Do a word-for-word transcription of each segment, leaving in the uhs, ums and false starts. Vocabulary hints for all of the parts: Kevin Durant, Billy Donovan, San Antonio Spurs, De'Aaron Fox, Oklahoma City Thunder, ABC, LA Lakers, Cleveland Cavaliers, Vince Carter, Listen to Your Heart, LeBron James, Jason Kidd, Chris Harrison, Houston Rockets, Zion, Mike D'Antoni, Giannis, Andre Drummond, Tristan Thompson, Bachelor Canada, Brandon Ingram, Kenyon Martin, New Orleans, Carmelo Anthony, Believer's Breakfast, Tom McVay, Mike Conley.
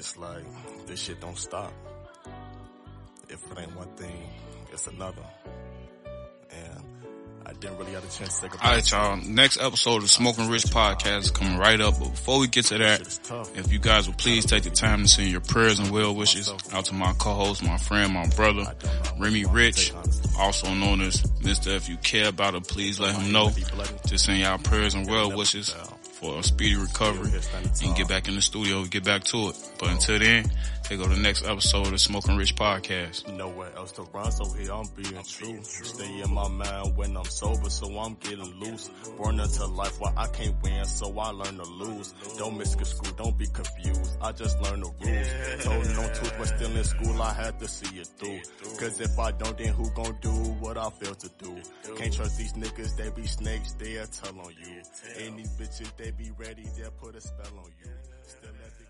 it's like this shit don't stop. If it ain't one thing, it's another. And I didn't really have a chance to take a break. All right, y'all. Next episode of Smoking Rich Podcast is coming right up. But before we get to that, if you guys would please take the time to send your prayers and well wishes out to my co-host, my friend, my brother, Remy Rich, also known as Mister If You Care About It, please let him know. Just send y'all prayers and well wishes for a speedy recovery and get back in the studio and get back to it. But until then, here go the next episode of Smoking Rich Podcast. Nowhere else to run, so here I'm being true. Stay in my mind when I'm sober, so I'm getting loose. Born into life where I can't win, so I learn to lose. Don't miss good school, don't be confused. I just learn the rules. Told no truth, but still in school, I had to see it through. Cause if I don't, then who gon' do what I fail to do? Can't trust these niggas, they be snakes, they'll tell on you. And these bitches, they be ready, they'll put a spell on you. Still at the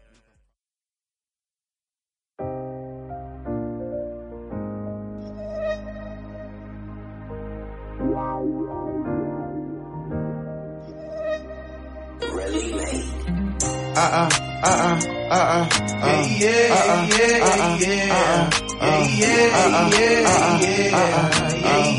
really late. Uh-uh, uh-uh, uh-uh, uh-uh, yeah, uh-uh, yeah, uh-uh, yeah, uh-uh, yeah,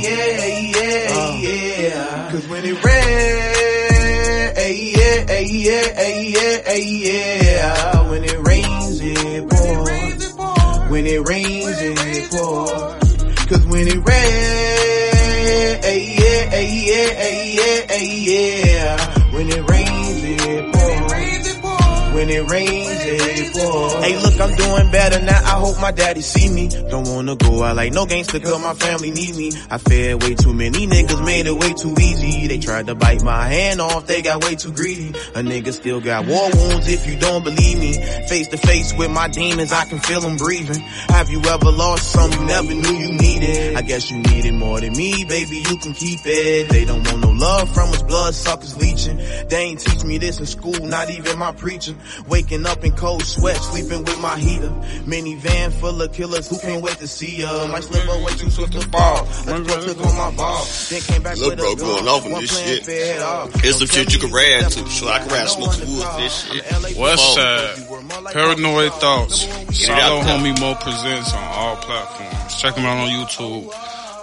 yeah, yeah, yeah, yeah. Cause when it rains, ay, yeah, ay, yeah, ay, yeah, ay, yeah. When it rains, it pours. When it rains, it pours. Cause when it rains, ay, yeah, ay, yeah, ay, yeah, ay, yeah. When it rains, it pours. When it rains, it pours. Hey, look, I'm doing better now. I hope my daddy see me. Don't wanna go out like no gangster, cause my family need me. I fared way too many niggas, made it way too easy. They tried to bite my hand off, they got way too greedy. A nigga still got war wounds if you don't believe me. Face to face with my demons, I can feel them breathing. Have you ever lost some you never knew you needed? I guess you needed more than me, baby, you can keep it. They don't want no love from us, blood suckers leeching. They ain't teach me this in school, not even my preaching. Waking up in cold sweat, sleeping with my heater. Minivan full of killers who can't wait to see ya. My slipper way too swift to fall. I took on my ball. Then came back. Look, bro, going off on this shit. It's some shit you can ride to. So I can ride smoke the wood this shit. Westside Paranoid Thoughts. Solo Homie Mo presents on all platforms. Check him out on YouTube.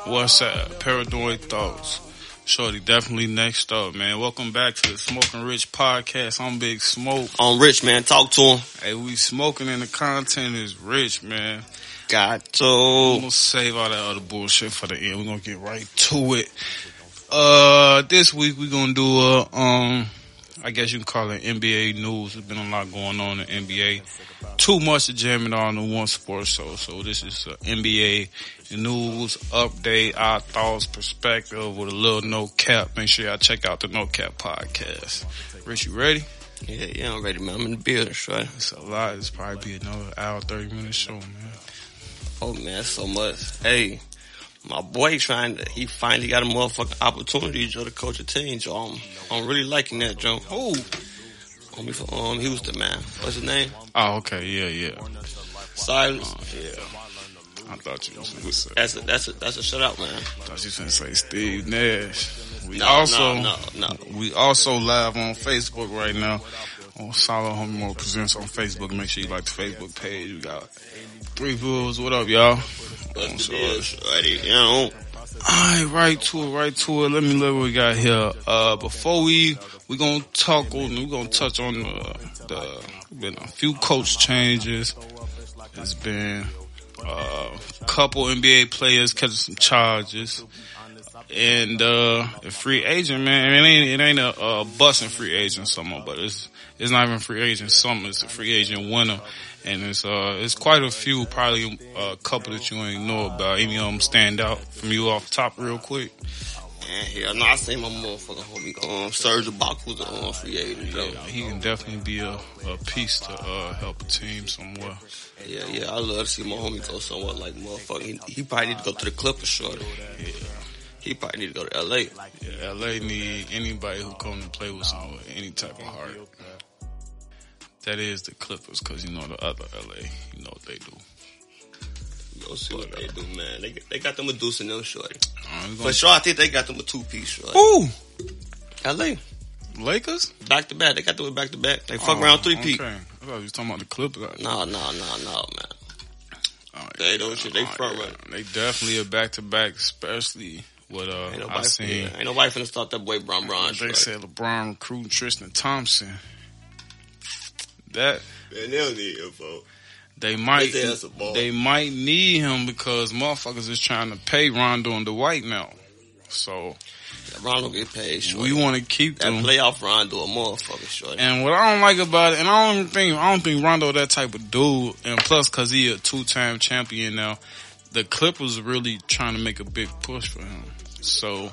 Westside Paranoid Thoughts. Shorty, definitely next up, man. Welcome back to the Smoking Rich Podcast. I'm Big Smoke. I'm Rich, man. Talk to him. Hey, we smoking and the content is rich, man. Got to. I'm gonna save all that other bullshit for the end. We're gonna get right to it. Uh, this week we're gonna do a, um, I guess you can call it N B A news. There's been a lot going on in the N B A. Too much to jam it on in one sports show. So this is an N B A news update, our thoughts, perspective with a little no cap. Make sure y'all check out the No Cap podcast. Rich, you ready? Yeah, yeah, I'm ready, man. I'm in the building, right? It's a lot. It's probably be another hour, thirty minute show, man. Oh, man, so much. Hey, my boy trying to, he finally got a motherfucking opportunity, Joe, to coach a team, Joe. I'm, I'm really liking that, Joe. Who? Homie from um, Houston, man. What's his name? Oh, okay, yeah, yeah. Silas? Oh, yeah. I thought you was gonna say that's a that's a that's a shutout, man. I thought you was gonna say Steve Nash. We no, also no, no, no. We also live on Facebook right now on Solid Homie Mo Presents on Facebook. Make sure you like the Facebook page. We got three views. What up, y'all? What's up? Alright, right to it, right to it. Let me look what we got here. Uh, before we we gonna talk on we gonna touch on the, the been a few coach changes. It's been. Uh, couple N B A players catching some charges, and uh, a free agent, man. It ain't it ain't a, a busting free agent summer, but it's it's not even free agent summer. It's a free agent winter, and it's uh it's quite a few, probably a couple that you ain't know about. Any of them stand out from you off the top real quick? Man, hell no, I seen my motherfucking homie um, Serge Ibaka's a free agent. Yeah, he can definitely be a, a piece to uh, help a team somewhere. Yeah, yeah, I love to see my homie go somewhere like motherfucker. He, he probably need to go to the Clippers, shorty. Yeah. He probably need to go to L A. Yeah, L A need anybody who come to play with some with any type of heart. That is the Clippers, because you know the other L A, you know what they do. Go see what they do, man. They, they got the Medusa in them, shorty. For sure, I think they got them a two-piece, shorty. Ooh! L A. Lakers? Back to back. They got to it back to back. They fuck oh, around three peat. Okay. I thought you was talking about the Clippers. No, no, no, no, man. Oh, they yeah, don't shit. They oh, front yeah. right. They definitely a back to back, especially with uh. Ain't nobody, I seen. Yeah. Ain't nobody finna stop that boy Bron Bron. They right. said LeBron recruiting Tristan Thompson. That man, they don't need info. They might. They, they might need him because motherfuckers is trying to pay Rondo and Dwight now. So. Rondo get paid short. We want to keep that them. Playoff Rondo a motherfucker short. And what I don't like about it, and I don't think I don't think Rondo that type of dude. And plus, cause he a two time champion now, the Clippers really trying to make a big push for him. So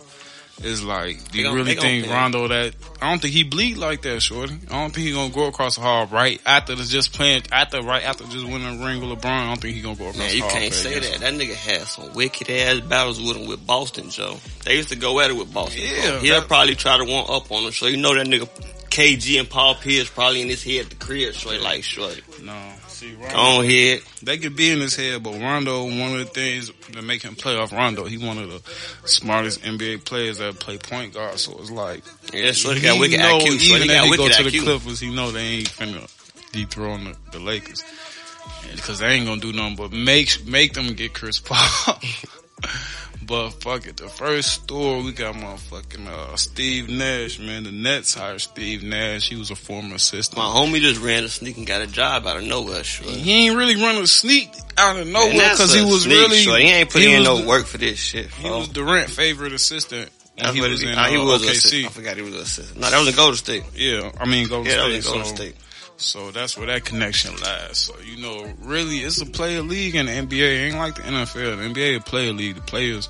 it's like, do you really think Rondo that? I don't think he bleed like that, shorty. I don't think he gonna go across the hall right after just playing after right after just winning a ring with LeBron. I don't think he gonna go across Man, the hall. Man, you can't say that. That nigga had some wicked ass battles with him with Boston, Joe. They used to go at it with Boston. Yeah, he'll probably try to one up on him. So you know that nigga K G and Paul Pierce probably in his head at the crib. Shorty like shorty. No, see, Rondo, go on head. They could be in his head, but Rondo, one of the things that make him play off Rondo, he one of the smartest N B A players that play point guard. So it's like, yeah, shorty got wicked know, I Q. Even if he go to I Q. The Clippers, he know they ain't finna dethrone the, the Lakers because they ain't gonna do nothing but make make them get Chris Paul. But fuck it, the first story we got motherfucking uh, Steve Nash, man. The Nets hired Steve Nash. He was a former assistant. My homie just ran a sneak and got a job out of nowhere. Sure. He ain't really run a sneak out of nowhere because he was sneak, really sure. He ain't putting in no work for this shit. Bro. He was Durant's favorite assistant. When he was, in, uh, he was O K C. I forgot he was an assistant. No, that was in Golden State. Yeah, I mean Golden yeah, State. Yeah, that was in Golden so. State. So that's where that connection lies. So, you know, really, it's a player league in the N B A. It ain't like the N F L. The N B A is a player league. The players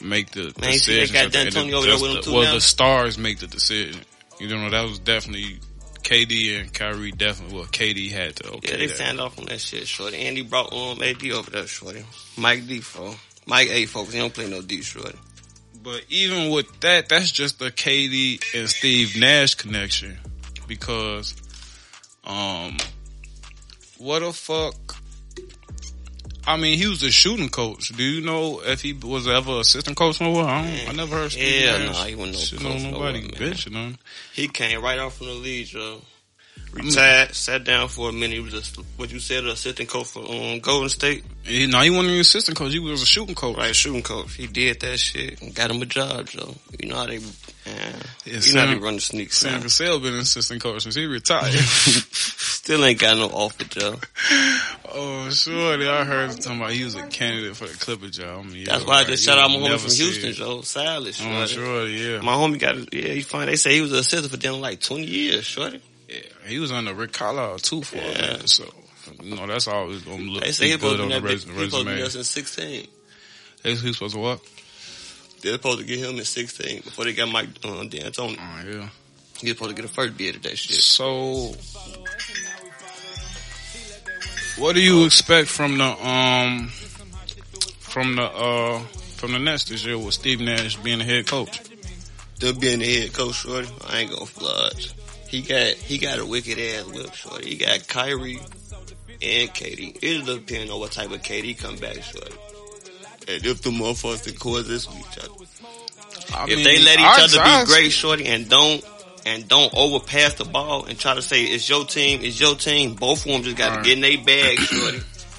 make the Man, decisions. They got D'Antoni over there with them too Well, now. The stars make the decision. You know, that was definitely K D and Kyrie definitely. Well, K D had to. Okay, yeah, they signed off on that shit, shorty. And he brought um, A D over there, shorty. Mike D, folks. Mike A, folks. He don't play no D, shorty. But even with that, that's just the K D and Steve Nash connection because... Um, what the fuck? I mean, he was a shooting coach. Do you know if he was ever assistant coach nowhere? I, don't, I never heard. Steve yeah, Nash. Nah, he wasn't no shitting coach on nobody, nowhere, bitching on. He came right off from the league, yo. Retired, sat down for a minute. He was a, what you said, an assistant coach for um, Golden State. Yeah, no, he wasn't an assistant coach. He was a shooting coach. Right, shooting coach. He did that shit and got him a job, Joe. You know how they, yeah. Yeah, you know how they run the sneaks. Sam Cassell been an assistant coach since he retired. Still ain't got no offer, Joe. Oh, sure. I heard him talking about he was a candidate for the Clipper job. I mean, that's why I just shout out my homie from Houston, Joe. Silas, shorty. Oh, sure, yeah. My homie got, yeah, he fine. They say he was an assistant for them like twenty years, shorty. Yeah, he was under Rick Carlisle too for yeah. a minute, so you know that's always gonna look they say good on the big, resume. He supposed to be us in sixteen. They he supposed to what? They're supposed to get him in sixteen before they got Mike uh, D'Antoni. Oh yeah, he's supposed to get a first bid of that shit. So, what do you expect from the um from the uh from the Nets this year with Steve Nash being the head coach? They'll be in the head coach, shorty. I ain't gonna fudge. He got he got a wicked ass whip, shorty. He got Kyrie and K D. It'll depend on what type of K D come back, shorty. And if the motherfuckers can coexist with each other, I if mean, they let each I, other I, be great, shorty, and don't and don't overpass the ball and try to say it's your team, it's your team. Both of them just got to right. get in their bag, shorty,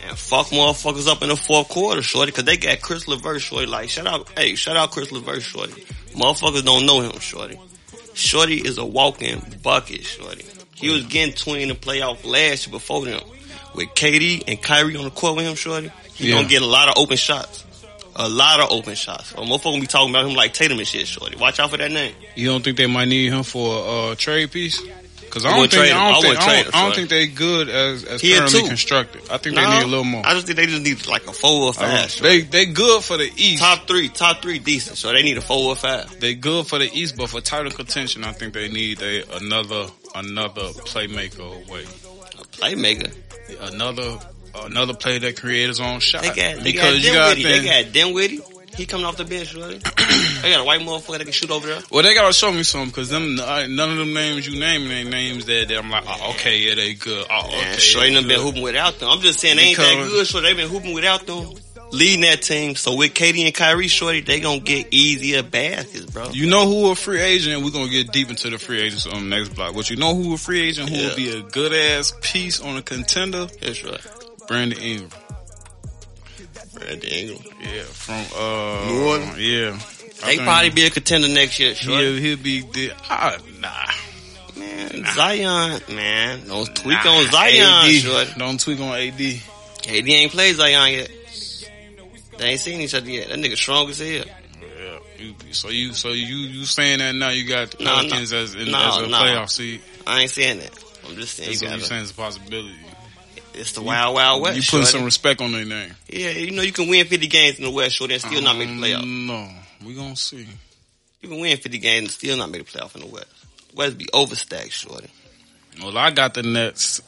and fuck motherfuckers up in the fourth quarter, shorty, because they got Chris LeVert, shorty. Like shout out, hey, shout out Chris LeVert, shorty. Motherfuckers don't know him, shorty. Shorty is a walking bucket, shorty. He was getting twenty in the playoff last year before them. With K D and Kyrie on the court with him, shorty, he yeah. gonna get a lot of open shots. A lot of open shots. A motherfucker gonna be talking about him like Tatum and shit, shorty. Watch out for that name. You don't think they might need him for a uh, trade piece? Cause I don't think, I don't, think, I I don't, him, I don't think they good as, as currently constructed. I think no, they need a little more. I just think they just need like a four or five. They they good for the East. Top three, top three decent. So they need a four or five. They good for the East, but for title contention, I think they need a another another playmaker away. A playmaker, another another player that creates his own shot. They got, they because got you got they got Dinwiddie. He coming off the bench, really. They got a white motherfucker that can shoot over there. Well, they gotta show me something, cause them none of them names you naming ain't names that, that I'm like, oh, okay, yeah, they good. Oh, okay. Sure, ain't them been hooping without them. I'm just saying they ain't because, that good, so they been hooping without them. leading that team. So with K D and Kyrie, shorty, they gonna get easier baskets, bro. You know who a free agent, and we're gonna get deep into the free agents on the next block. But you know who a free agent who yeah. will be a good ass piece on a contender? That's right. Brandon Ingram. Brandon Ingram. Yeah, from uh New Orleans. Yeah. They probably be a contender next year, sure. Yeah, he'll be there. Ah, nah. Man, nah. Zion, man. Don't tweak nah. on Zion, short. Don't tweak on A D. A D ain't played Zion yet. They ain't seen each other yet. That nigga strong as hell. Yeah. You, so you, so you, you saying that now you got the nah, Pelicans nah. as, in, nah, as a nah. playoff seed? I ain't saying that. I'm just saying That's you what you saying is a possibility. It's the you, wild, wild West. You putting short. some respect on their name. Yeah, you know you can win fifty games in the West, short, and still um, not make the playoff. No. We gonna see. You can win fifty games and still not make the playoff in the West. West be overstacked, shorty. Well, I got the Nets.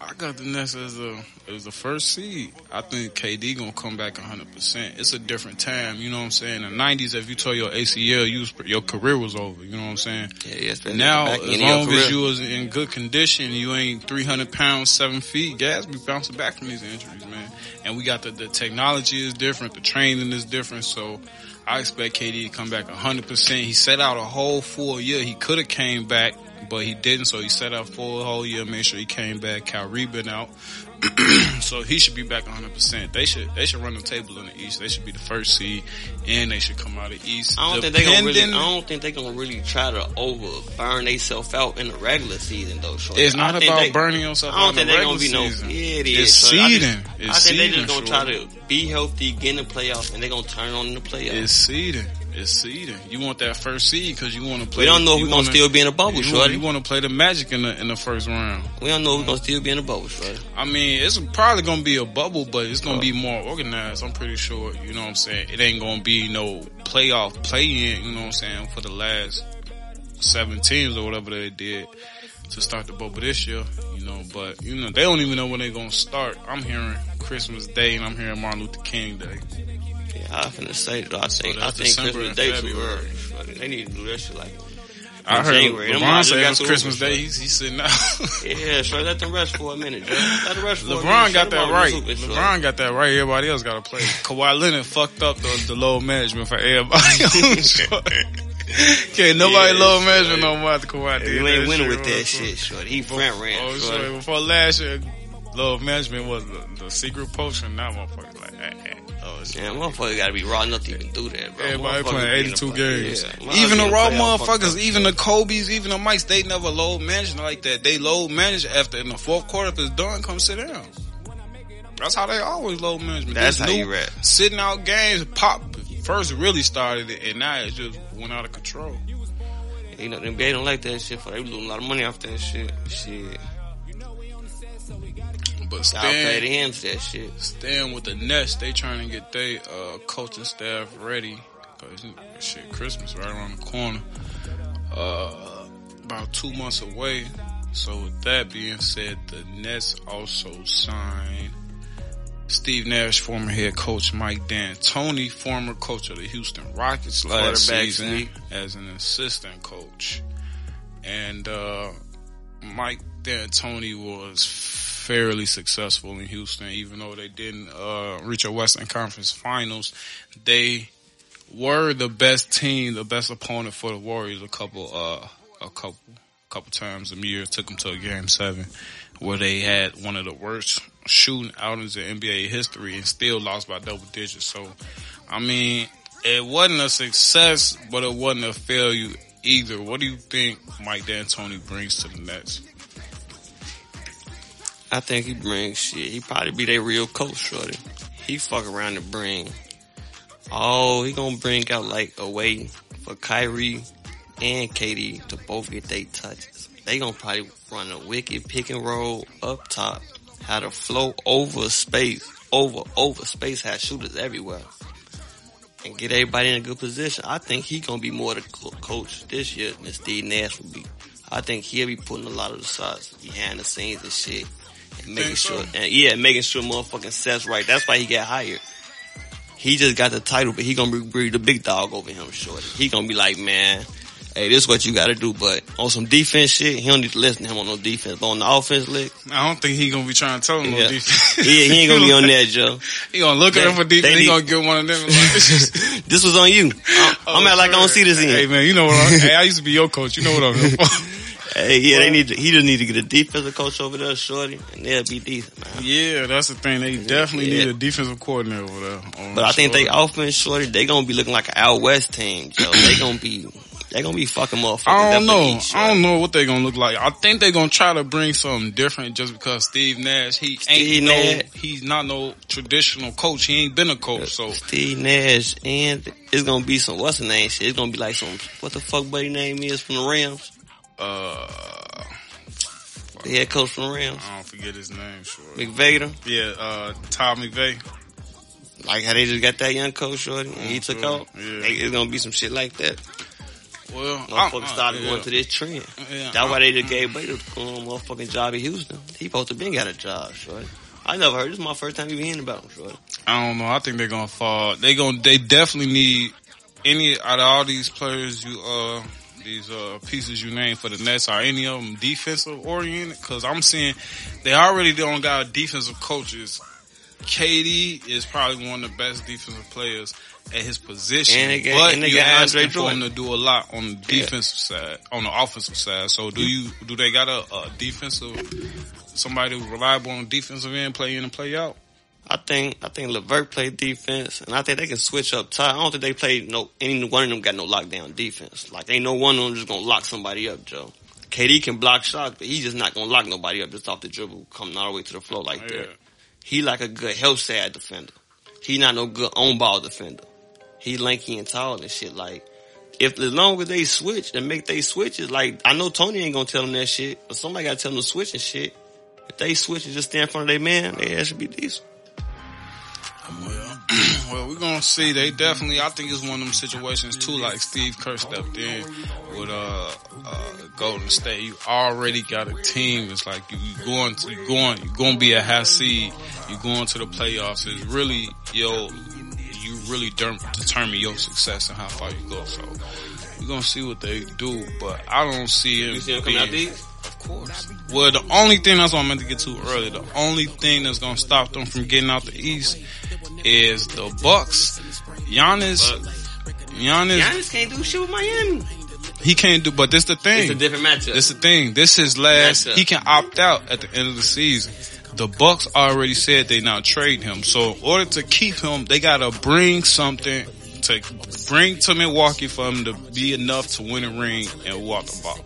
I got the Nets as a as the first seed. I think K D gonna come back one hundred percent. It's a different time, you know what I'm saying? In the nineties, if you tore your A C L, you was, your career was over, you know what I'm saying? Yeah, yeah. Now, as long as you was in good condition, you ain't three hundred pounds, seven feet, Gas be bouncing back from these injuries, man. And we got the, the technology is different, the training is different, so I expect K D to come back one hundred percent. He set out a whole full year. He could have came back, but he didn't. So he set out for a whole year, made sure he came back. Kyrie been out. So he should be back one hundred percent. They should they should run the table in the East. They should be the first seed, and they should come out of the East. I don't think they're going really, I don't think they're going to really try to overburn themselves out in the regular season, though. Shorty. It's not about they, burning yourself out in the regular season. I don't think they're going to be no... Yeah, it is. It's seeding. I, just, it's I think they're just going to try to be healthy, get in the playoffs, and they're going to turn on in the playoffs. It's seeding. It's seeding. You want that first seed because you want to play... We don't know if we're going to still be in the bubble, shorty. You want to play the Magic in the in the first round. We don't know if we're going to still be in the bubble, shorty. I mean... It's probably gonna be a bubble, but it's gonna be more organized. I'm pretty sure. You know what I'm saying? It ain't gonna be no playoff play-in. You know what I'm saying? For the last seven teams or whatever they did to start the bubble this year. You know, but you know they don't even know when they gonna start. I'm hearing Christmas Day and I'm hearing Martin Luther King Day. Yeah, I was gonna say that. I think I think Christmas Day February. They need to do that shit like. I heard LeBron say it was Christmas Day. He's, he's sitting out. Yeah, sure. Let them rest for a minute, bro. Let them rest for LeBron a minute. Got that right. LeBron got that right. Everybody else got to play. Kawhi Leonard fucked up the, the low management for everybody. Can't nobody yeah, low management no more after Kawhi did. You ain't winning with that shit, shorty. He front ran. Oh, shorty. Before last year, low management was the, the secret potion. Now motherfuckers like that. Hey, hey. Oh, yeah, motherfucker gotta be raw enough to even do that, bro. Everybody playing eighty-two games. Yeah. Even the raw motherfuckers, even the Kobe's, even the Mikes, they never load managed like that. They load managed after in the fourth quarter, if it's done, come sit down. That's how they always load management. That's how you rap. Sitting out games, pop first really started it, and now it just went out of control. You know, the N B A don't like that shit. For they losing a lot of money off that shit. Shit. But staying, that shit. staying with the Nets, they trying to get their uh, coaching staff ready. Cause shit, Christmas right around the corner, uh, about two months away. So with that being said, the Nets also signed Steve Nash, former head coach Mike D'Antoni, former coach of the Houston Rockets last season, as an assistant coach. And uh, Mike D'Antoni was fairly successful in Houston, even though they didn't uh, reach a Western Conference Finals. They were the best team, the best opponent for the Warriors a couple, uh, a couple, couple times a year. Took them to a game seven, where they had one of the worst shooting outings in N B A history and still lost by double digits. So, I mean, it wasn't a success, but it wasn't a failure either. What do you think Mike D'Antoni brings to the Nets? I think he brings shit. He probably be their real coach, shorty. He fuck around and bring. Oh, he gonna bring out like a way for Kyrie and K D to both get their touches. They gonna probably run a wicked pick and roll up top. How to flow over space, over, over space, have shooters everywhere. And get everybody in a good position. I think he gonna be more the coach this year than Steve Nash will be. I think he'll be putting a lot of the shots behind the scenes and shit. Making sure, so. and yeah, making sure motherfucking sets right. That's why he got hired. He just got the title, but he gonna be, be the big dog over him, shorty. He gonna be like, man, hey, this is what you got to do. But on some defense shit, he don't need to listen to him on no defense. But on the offense, lick, I don't think he going to be trying to tell him yeah. no defense. Yeah, he ain't going to be on that, Joe. He going to look at him for defense. He going to get one of them. Like, this was on you. I'm, oh, I'm out like I don't see this in. Hey, man, you know what I'm Hey, I used to be your coach. You know what I'm here for. Hey, yeah, they need to, he just need to get a defensive coach over there, shorty, and they'll be decent, man. Yeah, that's the thing. They definitely yeah. need a defensive coordinator over there. But I think shorty. they offense, shorty, they gonna be looking like an Out West team, Joe. They gonna be, they gonna be fucking motherfuckers. I don't know. Eat, I don't know what they gonna look like. I think they gonna try to bring something different just because Steve Nash, he Steve ain't Nash. no, he's not no traditional coach. He ain't been a coach, so. Steve Nash, and it's gonna be some, what's the name shit? It's gonna be like some, what the fuck buddy name is from the Rams? Uh, the head coach from Rams. I don't forget his name. Shorty. McVay. Yeah, uh, Tom McVay. Like how they just got that young coach, shorty, and he took off. Yeah. They, it's gonna be some shit like that. Well, motherfuckers uh, started yeah. going to this trend. Yeah, That's uh, why they just gave Bader um, motherfucking job in Houston. He supposed to been got a job, shorty. I never heard. This is my first time even hearing about him, shorty. I don't know. I think they're gonna fall. They gonna. They definitely need any out of all these players. You uh. These uh, pieces you named for the Nets, are any of them defensive oriented? Because I'm seeing they already don't got defensive coaches. K D is probably one of the best defensive players at his position, and get, but and you asked for him to do a lot on the defensive yeah. side, on the offensive side. So do you? Do they got a, a defensive somebody who's reliable on the defensive end, play in and play out? I think I think LeVert played defense, and I think they can switch up top. I don't think they played no any one of them got no lockdown defense. Like ain't no one of them just gonna lock somebody up, Joe. K D can block shots, but he's just not gonna lock nobody up just off the dribble, coming all the way to the floor like yeah. that. He like a good help side defender. He not no good on ball defender. He lanky and tall and shit. Like if as long as they switch and make they switches, like I know Tony ain't gonna tell them that shit, but somebody gotta tell them to switch and shit. If they switch and just stand in front of their man, they should be decent. Well, well, we're gonna see. They definitely, I think it's one of them situations too, like Steve Kerr stepped in with uh, uh Golden State. You already got a team. It's like you, you going to, you going, you gonna be a high seed. You going to the playoffs. It's really yo, you really de- determine your success and how far you go. So we're gonna see what they do, but I don't see him. You see him coming out deep? Of course. Well, the only thing that's what I meant to get to earlier, the only thing that's gonna stop them from getting out the East is the Bucks. Giannis, Giannis, Giannis can't do shit with Miami. He can't do, but this the thing. It's a different matchup. This the thing. This is last. Matchup. He can opt out at the end of the season. The Bucks already said they not trade him. So in order to keep him, they gotta bring something. To bring to Milwaukee for him to be enough to win a ring and walk the ball.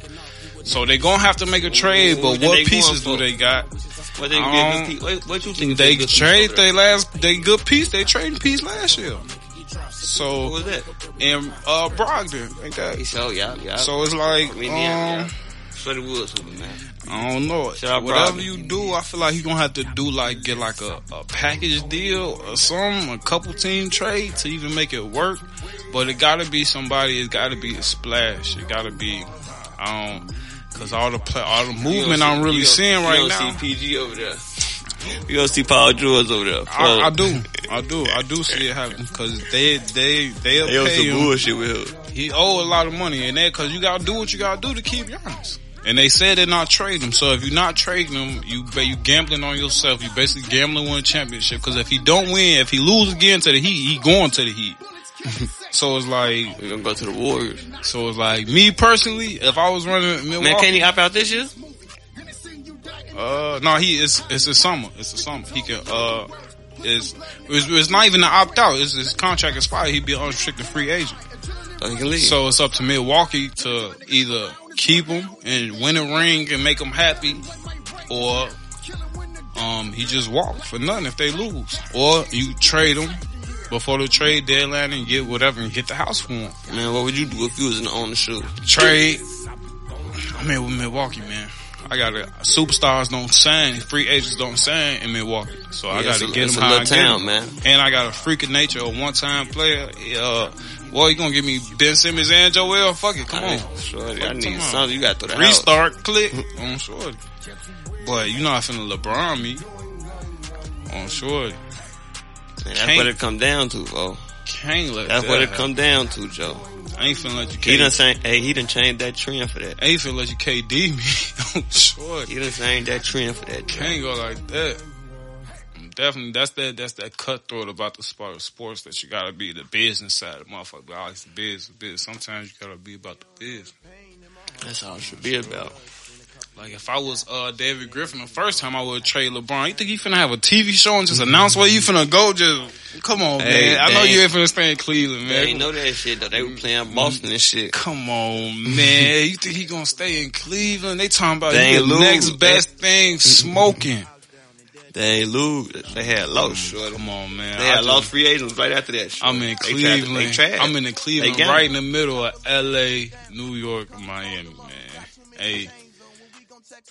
So they gonna have to make a trade, ooh, but what pieces do they got? What, they um, what, what you think? They, they traded their last, they good piece, they traded piece last year. So who was that? And uh, Brogdon. Ain't that? So yeah, yeah. So it's like, I mean, yeah, um, yeah. So the Woods with him, man. I don't know. Whatever Brogdon. You do, I feel like he's gonna have to do like get like a, a package deal or some, a couple team trade to even make it work. But it gotta be somebody. It gotta be a splash. It gotta be, um, cause all the play, all the movement see, I'm really seeing right now. You don't see P G over there. You don't see Paul George over there. I, I do, I do, I do see it happen cause they they they'll they pay him. Bullshit with him. He owe a lot of money in there cause you gotta do what you gotta do to keep Giannis. And they said they're not trading him. So if you're not trading him, you you gambling on yourself. You basically gambling on a championship. Because if he don't win, if he loses again to the Heat, he going to the Heat. So it's like we're gonna go to the Warriors. So it's like me personally, if I was running Milwaukee, man, can he opt out this year? Uh, no, he it's it's the summer. It's the summer. He can uh, it's it's, it's not even an opt out. It's his contract expired. He'd be an unrestricted free agent. So he can leave. So it's up to Milwaukee to either keep him and win a ring and make him happy, or um he just walks for nothing if they lose, or you trade him before the trade deadline and get whatever and get the house for him. Man, what would you do if you was in the owner shoe? Trade. I mean, with Milwaukee, man, I gotta superstars don't sign, free agents don't sign in Milwaukee, so yeah, I gotta a, get them high town, man. And I got a freak of nature, a one time player. Uh, Boy, you gonna give me Ben Simmons and Joel? Fuck it, come I on. Shorty, I need something. You got to throw that restart, out. Click on shorty. But you know I finna LeBron me on shorty. Man, that's what it come down to, bro. Can't let that's that. That's what it come down to, Joe. I ain't finna let you K D. He done sang, hey, he done changed that trend for that. I ain't finna let you K D me. I'm sure. He done changed that trend for that. Can't go like that. Definitely, that's that. That's that cutthroat about the sport of sports that you gotta be the business side of the motherfucker. I like the biz, the biz. Sometimes you gotta be about the biz. That's all it should be about. Like if I was uh, David Griffin, the first time I would trade LeBron. You think he finna have a T V show and just announce where you finna go? Just come on, hey, man. I know you ain't finna stay in Cleveland, man. They know that shit though. They were playing Boston and shit. Come on, man. You think he gonna stay in Cleveland? They talking about they the lose. Next best thing, smoking. They ain't lose. They had lost. Oh, come on, man. They had I lost free agents right after that. Short. I'm in Cleveland. They tried to, they tried. I'm in the Cleveland, right in the middle of L A, New York, Miami, man. Hey,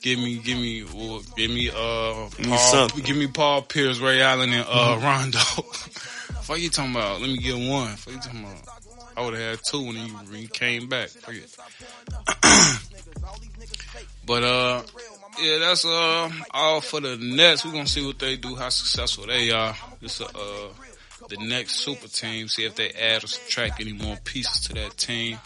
give me, give me, well, give me, uh, Paul, give me Paul Pierce, Ray Allen, and uh, Rondo. Fuck you talking about? Let me get one. Fuck you talking about? I would have had two when you, when you came back. Fuck it. But uh. Yeah, that's uh all for the Nets. We're gonna see what they do, how successful they are. This uh, uh the next super team. See if they add or subtract any more pieces to that team.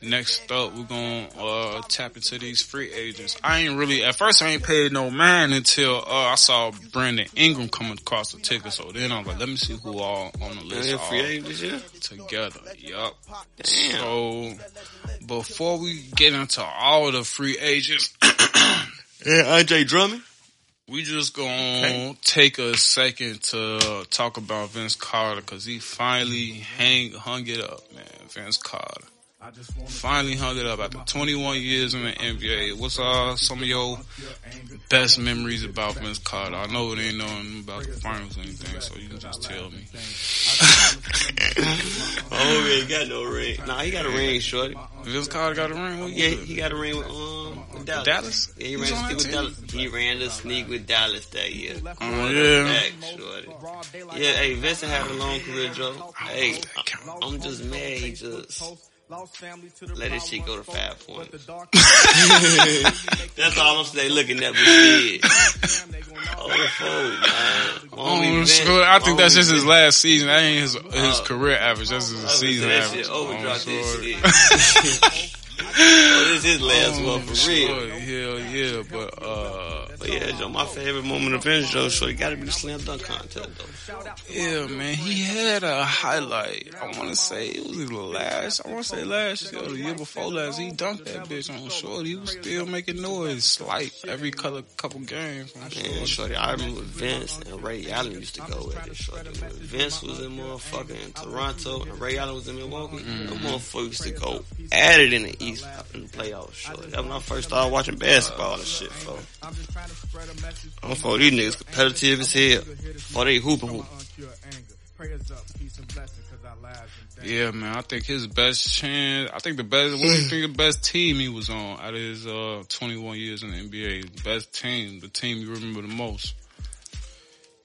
Next up, we're gonna uh tap into these free agents. I ain't really at first I ain't paid no mind until uh I saw Brandon Ingram coming across the ticket. So then I was like, let me see who all on the list. Yeah, free agents, yeah. Together. Yup. So before we get into all the free agents. Yeah, Andre Drummond. We just gonna hey. take a second to talk about Vince Carter because he finally hang, hung it up, man. Vince Carter finally hung it up after twenty-one years in the N B A. What's uh, some of your best memories about Vince Carter? I know it ain't nothing about the finals or anything, so you can just tell me. Oh, he ain't got no ring. Nah, he got a ring, shorty. Vince Carter got a ring? What yeah, he got a ring with... Um, Dallas. Dallas? Yeah, he, ran to sneak with Dallas. he ran to sneak with Dallas that year. Oh, yeah. Back, shorty. Yeah, hey, Vincent had a long career, Joe. Hey, I'm just mad he just let his shit go to five points. That's all I'm today looking at with shit. Oh, fool, man. Oh, sure. I think that's just his last season. That ain't his, his career average. That's his season average. Overdrive this shit. Oh, this is his last oh, one for sure, real. Hell yeah, but uh, but yeah, Joe, my favorite moment of Vince, Joe, so it gotta be the slam dunk contest, though. Yeah, man, he had a highlight. I want to say it was either last, I want to say last year or the year before last. He dunked that bitch on Shorty. He was still making noise, like every color, couple games. Man, Shorty. Shorty, I remember Vince and Ray Allen used to go at it. Shorty, Vince was in motherfucking in Toronto, and Ray Allen was in Milwaukee. Mm-hmm. The motherfuckers used to go at it in the East. In the playoffs, shorty. That when I first started watching basketball and shit, bro. I'm for these niggas competitive as hell. For they hooping hoop. Yeah, man. I think his best chance. I think the best. What do you think the best team he was on out of his uh, twenty-one years in the N B A? Best team, the team you remember the most.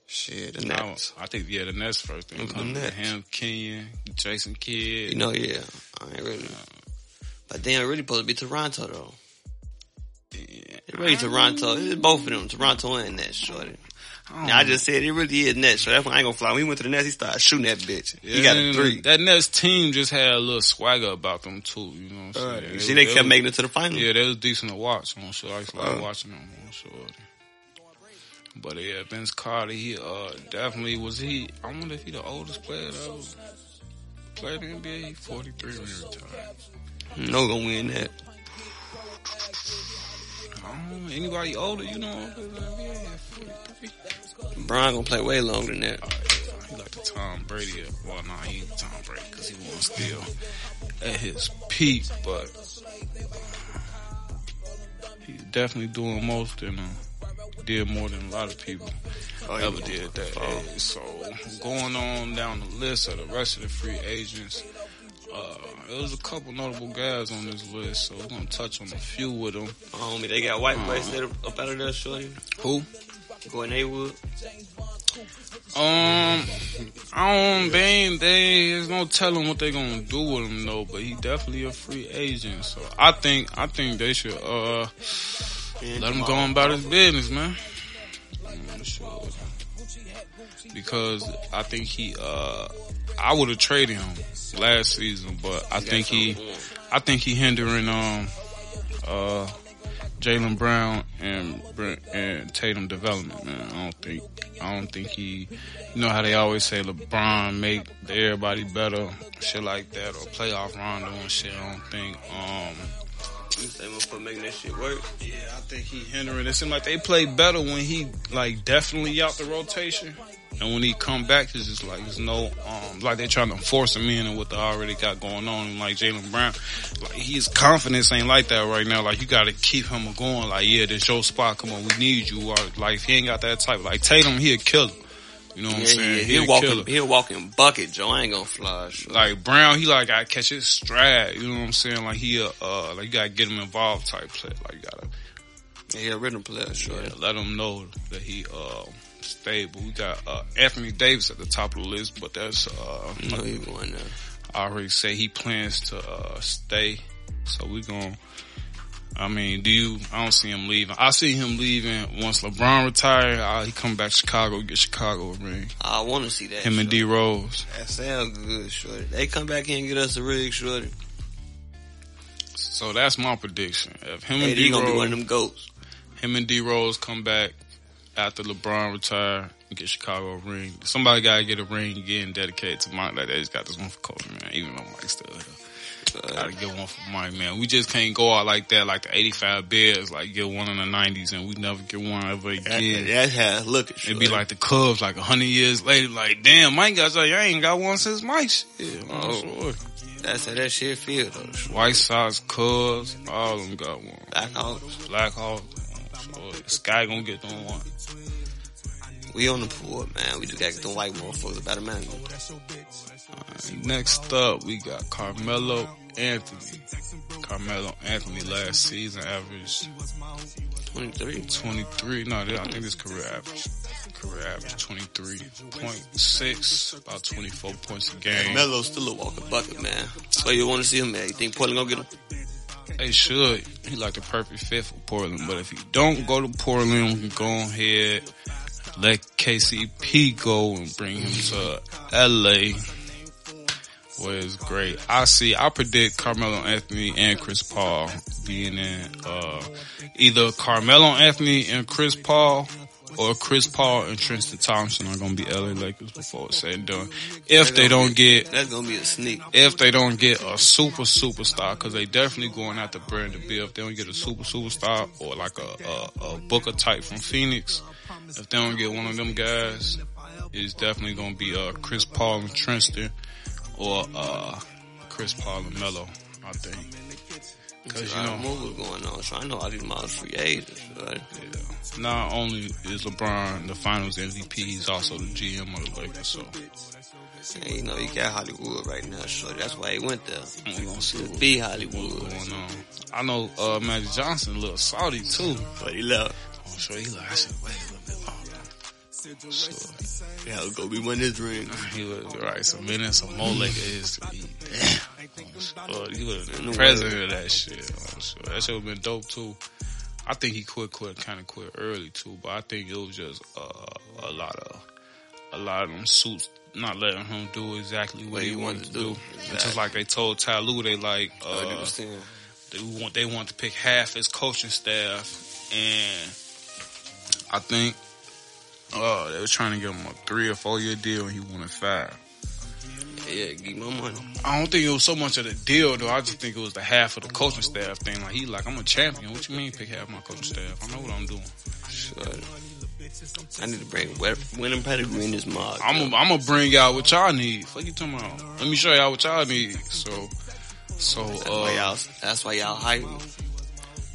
Shit, the Nets. I, I think yeah, the Nets first thing. The Nets. Him, Kenyon, Jason Kidd. You know, yeah. I ain't really. Uh, But they ain't really supposed to be Toronto, though. Yeah. It's really Toronto. It's both of them, Toronto and Nets, shorty. I, now, I just said it really is Nets, shorty. That's why I ain't gonna fly. When he went to the Nets, he started shooting that bitch. Yeah, he got a three. That Nets team just had a little swagger about them, too. You know what I'm right. saying? You see, they, they kept was, making it to the final. Yeah, they was decent to watch. I'm sure. I used to like uh. watching them, I'm sure. But, yeah, Vince Carter, he uh, definitely was he... I wonder if he the oldest player that was, played in the N B A. He forty-three when he retired. No gonna win that. Um, anybody older, you know? LeBron gonna play way longer than that. Right, he like the Tom Brady. Well, nah, he ain't Tom Brady because he wasn't still at his peak, but he's definitely doing most than him. Did more than a lot of people oh, ever did that. Oh. So going on down the list of the rest of the free agents. Uh, there was a couple notable guys on this list, so we're gonna touch on a few with them. Oh, homie, they got white boys um, up out of there, shorty. Who? Gordon Hayward. Um, I don't. They ain't. They. There's no telling what they gonna do with him though. But he definitely a free agent, so I think. I think they should uh and let him go on about his business, man. Because I think he uh I would have traded him last season, but I think he, I think he hindering um uh Jaylen Brown and and Tatum development. Man, I don't think I don't think he. You know how they always say LeBron make everybody better, shit like that, or playoff Rondo and shit. I don't think um. You say motherfucker making that shit work? Yeah, I think he hindering. It seems like they play better when he like definitely out the rotation, and when he come back, it's just like there's no um like they trying to force him in and what they already got going on. And like Jaylen Brown, like his confidence ain't like that right now. Like you got to keep him going. Like yeah, this your spot. Come on, we need you. Or like he ain't got that type. Like Tatum, he a killer. You know what yeah, I'm saying? Yeah, he'll, he'll walk in, he'll walk in bucket, Joe. I ain't gonna flush. Like Brown, he like I catch his stride. You know what I'm saying? Like he, uh, uh like you gotta get him involved type player. Like you gotta, yeah, he a rhythm player, sure. Yeah, let him know that he uh stable. We got uh Anthony Davis at the top of the list, but that's uh no, like, he won that. I already said he plans to uh stay, so we gonna. I mean, do you, I don't see him leaving. I see him leaving once LeBron retire. Uh, he come back to Chicago, get Chicago a ring. I want to see that. Him shorty. And D Rose. That sounds good, shorty. They come back here and get us a rig, shorty. So that's my prediction. If him hey, and D Rose, gonna be one of them goats. Him and D Rose come back after LeBron retire and get Chicago a ring. Somebody gotta get a ring again, dedicated to Mike. Like they just got this one for Kobe, man. Even though Mike's still here. Uh, gotta get one for Mike, man. We just can't go out like that, like the eighty-five Bears, like get one in the nineties and we never get one ever again. That's how I look at you. It'd be like the Cubs, like a hundred years later, like damn, Mike got y'all, y'all ain't got one since Mike shit. Oh, sure. That's how that shit feel though. Sure. White Sox, Cubs, all of them got one. Blackhawks, Blackhawks. Sure. Sky gonna get them one. We on the pool, man. We just gotta get them white motherfuckers about a man. Alright, next up we got Carmelo Anthony. Carmelo Anthony last season averaged twenty-three. twenty-three. No, I think his career average. Career average twenty-three point six, about twenty-four points a game. Carmelo's still a walking bucket, man. So you want to see him, man? You think Portland gonna get him? They should. He like the perfect fit for Portland. But if he don't go to Portland, we can go ahead. Let K C P go and bring him to L A, where it's great. I see, I predict Carmelo Anthony and Chris Paul being in, uh, either Carmelo Anthony and Chris Paul or Chris Paul and Tristan Thompson are going to be L A Lakers before it's said and done. If they don't get, that's going to be a sneak. If they don't get a super superstar, because they definitely going after Brandon Beal. If they don't get a super superstar or like a, a, a Booker type from Phoenix, if they don't get one of them guys, it's definitely going to be uh, Chris Paul and Tristan or uh, Chris Paul and Melo, I think. Because, you know, what was going on. So I know all these models free agents, right? Yeah. Not only is LeBron the finals M V P, he's also the G M of the Lakers, so. And, you know, he got Hollywood right now, so that's why he went there. We gonna see what, be Hollywood. What's going on. I know, uh, Magic Johnson a little salty, too. But he left. I'm sure he like, I said, wait a little bit longer. So, yeah, it's gonna be one of his rings. He was right. So man, that's a mole like is to be damn. Sure, he was the president of that shit. I'm sure. That shit would have been dope too. I think he quit, quit, kind of quit early too. But I think it was just uh, a lot of a lot of them suits not letting him do exactly what, what he, he wanted, wanted to do. do. Exactly. Just like they told Ty Lue, they like uh, they want they want to pick half his coaching staff, and I think. Oh, uh, they was trying to give him a three or four year deal and he wanted five. Yeah, give my money. I don't think it was so much of the deal though. I just think it was the half of the coaching staff thing. Like he like, I'm a champion. What you mean pick half my coaching staff? I know what I'm doing. Sure. I need to bring winning pedigree in this mod. I'm gonna bring y'all what y'all need. Fuck you talking about. Let me show y'all what y'all need. So, so that's uh, why y'all, that's why y'all hype.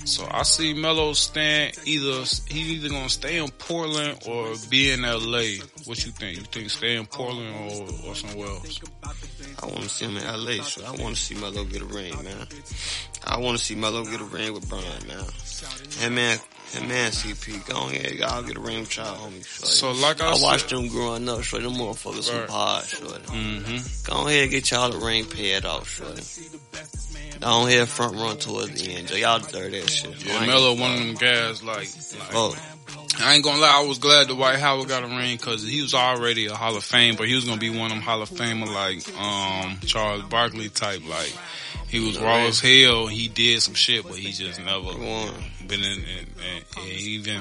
So I see Melo staying either, he's either gonna stay in Portland or be in L A. What you think? You think stay in Portland or, or somewhere else? I wanna see him in L A, so I wanna see Melo get a ring, man. I wanna see Melo get a ring with Brian, man. And man, and man, C P, go ahead, y'all get a ring with y'all homies, shorty. So like I, I said, watched them growing up, shorty, them motherfuckers right. Some hard, shorty. Mm-hmm. Go ahead, get y'all a ring paired off, shorty. Don't hear front run towards the end. Y'all deserve that shit. Yeah, Melo one of them guys like, like oh. I ain't gonna lie, I was glad Dwight Howard got a ring, cause he was already a Hall of Fame, but he was gonna be one of them Hall of Famer like, um, Charles Barkley type, like, he was raw as hell, he did some shit, but he just never been in, in, in, in even,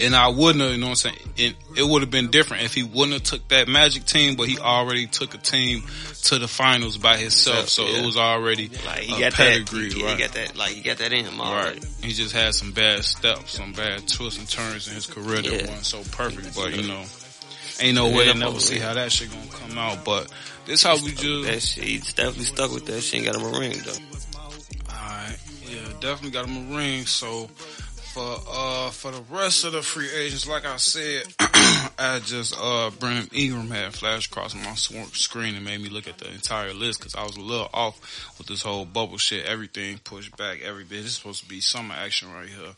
and I wouldn't have, you know what I'm saying, and it would have been different if he wouldn't have took that Magic team, but he already took a team to the finals by himself, so yeah. It was already like he a got pedigree, that, he, right? He got that, like, he got that in him already. Right. He just had some bad steps, some bad twists and turns in his career that yeah. weren't so perfect, but you know, ain't no way to never see how that shit gonna come out, but this how we do. That shit, he definitely stuck with that shit and got him a ring, though. Alright, yeah, definitely got him a ring, so for, uh, for the rest of the free agents, like I said, I just, uh, Brandon Ingram had flashed across my screen and made me look at the entire list, cause I was a little off with this whole bubble shit, everything pushed back, every bit. This is supposed to be summer action right here,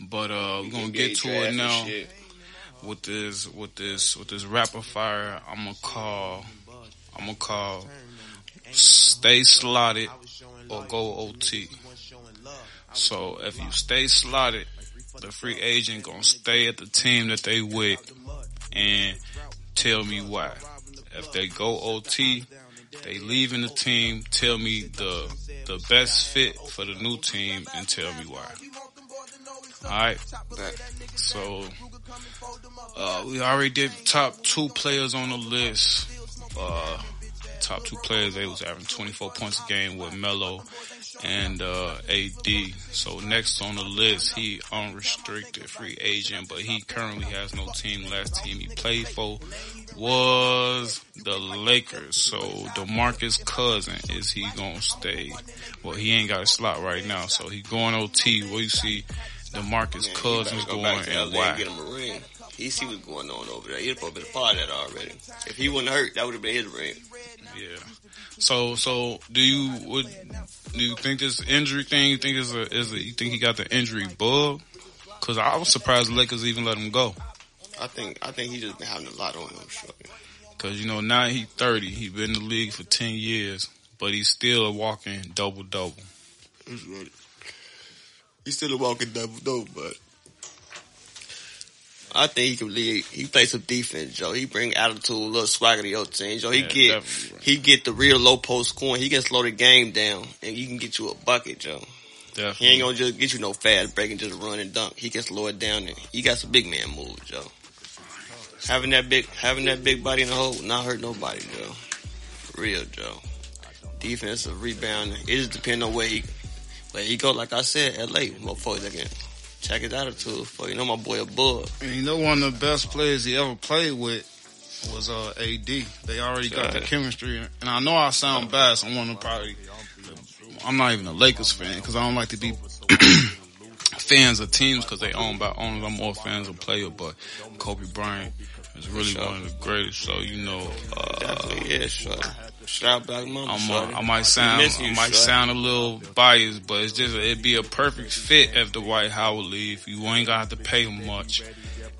but, uh, we're gonna get to it now. With this, with this, with this rapid fire, I'm gonna call, I'm gonna call, stay slotted or go O T. So if you stay slotted, the free agent gonna stay at the team that they with and tell me why. If they go O T, they leaving the team, tell me the, the best fit for the new team and tell me why. Alright, so, uh, we already did top two players on the list. Uh, top two players, they was averaging twenty-four points a game with Melo and, uh, A D. So next on the list, he unrestricted free agent, but he currently has no team. Last team he played for was the Lakers. So DeMarcus Cousins, is he gonna stay? Well, he ain't got a slot right now, so he going O T. What you see? DeMarcus yeah, Cousins go going to and why? Get him a ring. He see what's going on over there. He'd probably been a part of that already. If he wouldn't hurt, that would have been his ring. Yeah. So, so do you would do you think this injury thing? You think is a is a, you think he got the injury bug? Because I was surprised the Lakers even let him go. I think I think he just been having a lot on him. Sure. Because you know now he's thirty. He's been in the league for ten years, but he's still a walking double double. That's right. He's still a walking double though, but I think he can lead. He play some defense, Joe. He bring attitude, a little swagger to your team, Joe. He yeah, get right. he get the real low post scoring. He can slow the game down, and he can get you a bucket, Joe. Definitely. He ain't gonna just get you no fast break and just run and dunk. He can slow it down, and he got some big man moves, Joe. Having that big, having that big body in the hole not hurt nobody, Joe. For real, Joe. Defensive rebounding. It just depends on where he. But he go, like I said, L A, motherfuckers again. Check his attitude, fuck. You know my boy a bug. And you know one of the best players he ever played with was uh, A D. They already sure. got the chemistry. And I know I sound bad, so I'm one of probably... I'm not even a Lakers fan, because I don't like to be fans of teams, because they own by owners. I'm more fans of players, but Kobe Bryant is really sure. one of the greatest, so you know... Uh, Definitely, yeah, sure. Shout out Mama, I'm a, I might sound, you, I might sound a little biased, but it's just it'd be a perfect fit if Dwight Howard leave. You ain't gonna have to pay him much,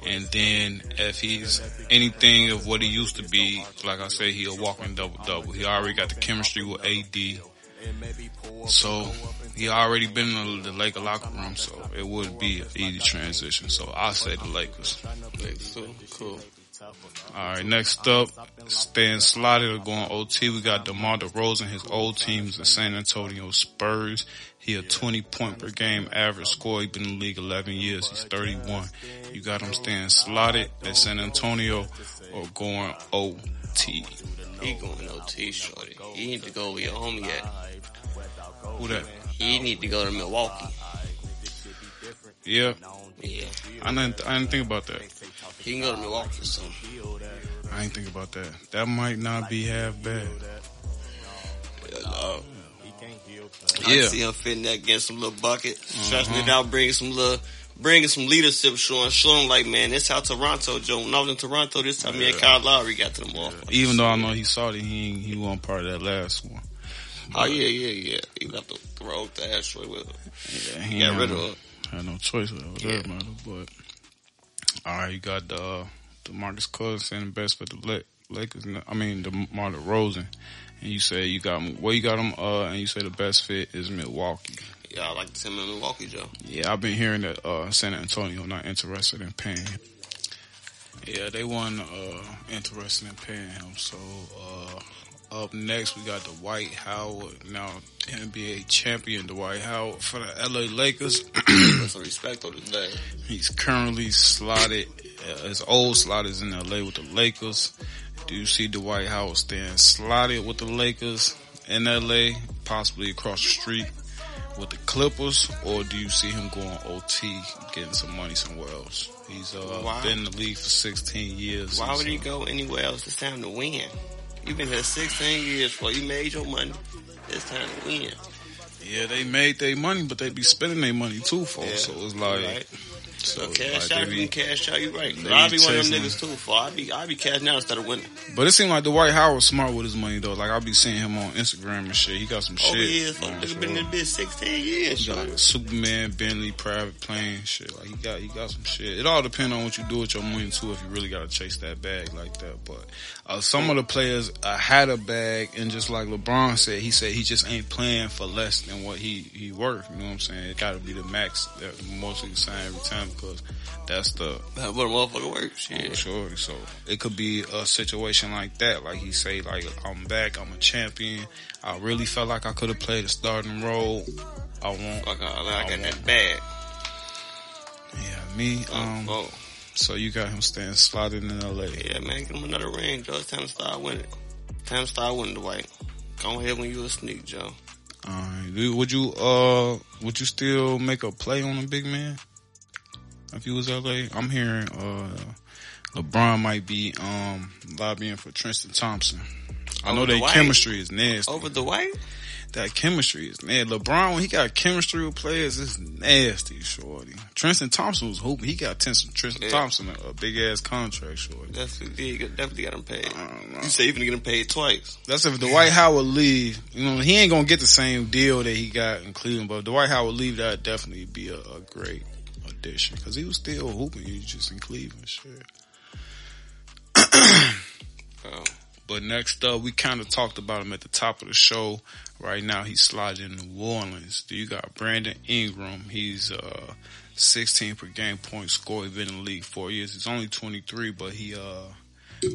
and then if he's anything of what he used to be, like I say, he'll walk in double double. He already got the chemistry with A D, so he already been in the Laker locker room, so it would be an easy transition. So I say the Lakers. Lakers too. Cool. Alright, next up, staying slotted or going O T, we got DeMar DeRozan. His old team is the San Antonio Spurs. He a twenty point per game average scorer. He been in the league eleven years. He's thirty-one. You got him staying slotted at San Antonio or going O T? He going O T, shorty. He need to go with your homie yet. Who that? He need to go to Milwaukee. Yeah. Yeah. I didn't, I didn't think about that. He can go to Milwaukee or something. I didn't think about that. That might not be half bad. Uh, I yeah. see him fitting that against some little bucket. Stretching uh-huh. it out, bringing some little, bringing some leadership, showing, showing like, man, this how Toronto, Joe. When I was in Toronto, this time yeah. me and Kyle Lowry got to the mall. Yeah. Even though I know he saw that he, he wasn't part of that last one. But oh, yeah, yeah, yeah. He left the throw the ashtray with him. Yeah, he got rid of him. Had no choice with that yeah. matter, but alright, you got the uh, DeMarcus Cousins and the best for the Lakers. I mean, DeMar DeRozan, and you say you got him. Well, you got him, uh, and you say the best fit is Milwaukee. Yeah, I like the team in Milwaukee, Joe. Yeah, I've been hearing that uh, San Antonio not interested in paying him. Yeah, they weren't uh, interested in paying him. So, uh, up next, we got Dwight Howard, now N B A champion Dwight Howard for the L A Lakers. That's some respect on his name. He's currently slotted, uh, his old slot is in L A with the Lakers. Do you see Dwight Howard staying slotted with the Lakers in L A, possibly across the street with the Clippers, or do you see him going O T, getting some money somewhere else? He's uh, wow. been in the league for sixteen years. Why would so. he go anywhere else? It's time to win. You've been here sixteen years before you made your money. It's time to win. Yeah, they made their money, but they be spending their money too, for yeah. so it's like... Right. So, so cash like out, you can cash out, you right. I be one of them niggas too, for I be, I be cashing out instead of winning. But it seemed like Dwight Howard's smart with his money, though. Like, I be seeing him on Instagram and shit. He got some oh, shit. Oh, yeah, so nigga sure. been in this bitch sixteen years. He got like a Superman, Bentley, private plane, shit. Like, he got, he got some shit. It all depends on what you do with your money, too, if you really gotta chase that bag like that. But, uh, some of the players uh, had a bag, and just like LeBron said, he said he just ain't playing for less than what he, he worth. You know what I'm saying? It gotta be the max that most of the sign every time. Because that's the that's what a motherfucker works. Yeah, sure. So it could be a situation like that. Like he say, like, I'm back, I'm a champion, I really felt like I could have played a starting role. I want like I, like I got that bag. Yeah, me oh, um oh. So you got him staying slotted in L A. Yeah, man, give him another ring, Joe. It's time to start winning. Time to start winning, Dwight. Go ahead when you a sneak, Joe. Alright, would you uh would you still make a play on a big man if he was L A? I'm hearing uh, LeBron might be um, lobbying for Tristan Thompson. I know their chemistry is nasty. Over Dwight? That chemistry is nasty. LeBron, when he got chemistry with players, it's nasty, shorty. Tristan Thompson was hooping. He got Tristan yeah. Thompson a big-ass contract, shorty. That's he definitely got him paid. You say even get him paid twice. That's if Dwight Howard leave. You know, he ain't going to get the same deal that he got in Cleveland, but if Dwight Howard leave, that would definitely be a, a great... because he was still hooping. He was just in Cleveland. Shit. oh. But next up, we kind of talked about him at the top of the show. Right now, he's sliding in New Orleans. You got Brandon Ingram. He's uh, sixteen per game point scorer. He's been in the league four years. He's only twenty-three, but he uh,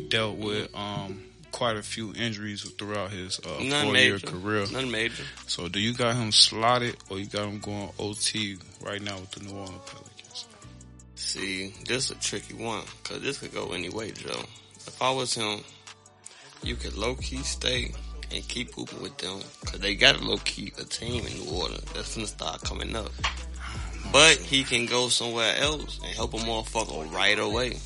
dealt with um, quite a few injuries throughout his uh, four-year career. None major. So do you got him slotted, or you got him going O T right now with the New Orleans Pelicans? See, this is a tricky one, because this could go any way, Joe. If I was him, you could low-key stay and keep hooping with them, because they got a low-key a team in New Orleans that's going to start coming up. But he can go somewhere else and help a motherfucker right away.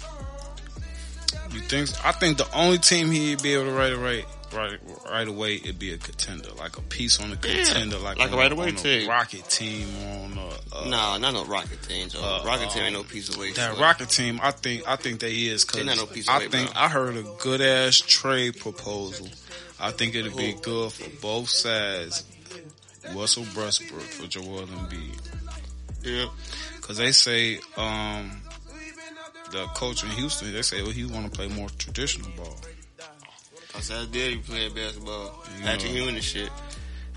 You think so? I think the only team he'd be able to right away, right, right away, it'd be a contender, like a piece on the contender, yeah, like, like on, a right away on team. A Rocket team on a, uh, nah, not no Rocket team. Joe. Uh, Rocket uh, team ain't no piece away. That so. Rocket team, I think, I think they is because no I away, think bro. I heard a good ass trade proposal. I think it'd be good for both sides. Russell Westbrook for Joel Embiid. Yeah, because they say. um The coach in Houston, they say, well, he want to play more traditional ball. I said, I did. He playing basketball. You know, after human and shit.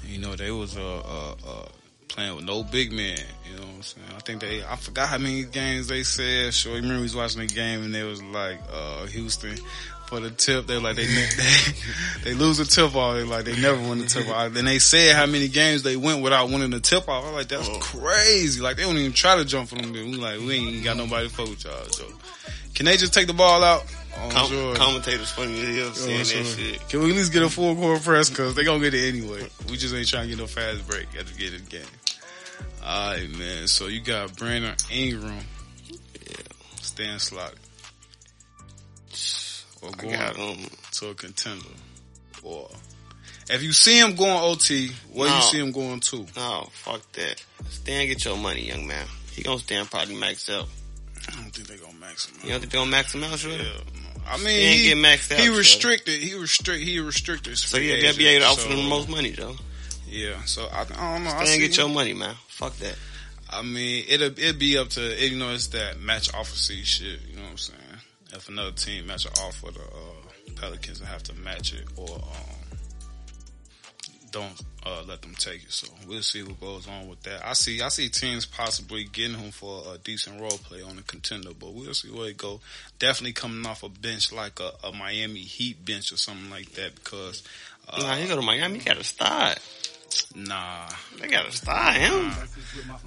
You know, they was uh, uh, uh, playing with no big men. You know what I'm saying? I think they, I forgot how many games they said. Sure, you remember we was watching the game and they was like, uh, Houston, for the tip, they like, they they, they lose the tip off. They like, they never win the tip off. Then they said how many games they went without winning the tip off. I'm like, that's oh. crazy. Like, they don't even try to jump for them. We like, we ain't got nobody to fuck with y'all. So, can they just take the ball out? Oh, Com- sure. Commentators funny videos saying oh, sure. that shit. Can we at least get a full court press? Cause they gonna get it anyway. We just ain't trying to get no fast break at the beginning of the game. Alright, man. So you got Brandon Ingram. Yeah. Staying slotted. Or going I got, um, to a contender. Or if you see him going O T, where no, you see him going to? No, fuck that. Stand get your money, young man. He gonna stand probably max out. I don't think they gonna max him out. You don't think they gonna max him out, sure? Yeah, no. I mean, he, he, get maxed out, he restricted. He restricted. He restricted. So yeah, they'll be able to offer so, him the most money, Joe. Yeah. So I, I don't know. Stand I get your money, man. Fuck that. I mean, it'll it'd be up to you know it's that match officer shit. You know what I'm saying? If another team match it off with the uh, Pelicans and have to match it or um, don't uh, let them take it. So we'll see what goes on with that. I see I see teams possibly getting him for a decent role play on a contender, but we'll see where it go. Definitely coming off a bench like a, a Miami Heat bench or something like that because uh, nah, he go to Miami, he got to start. Nah, they got to start him.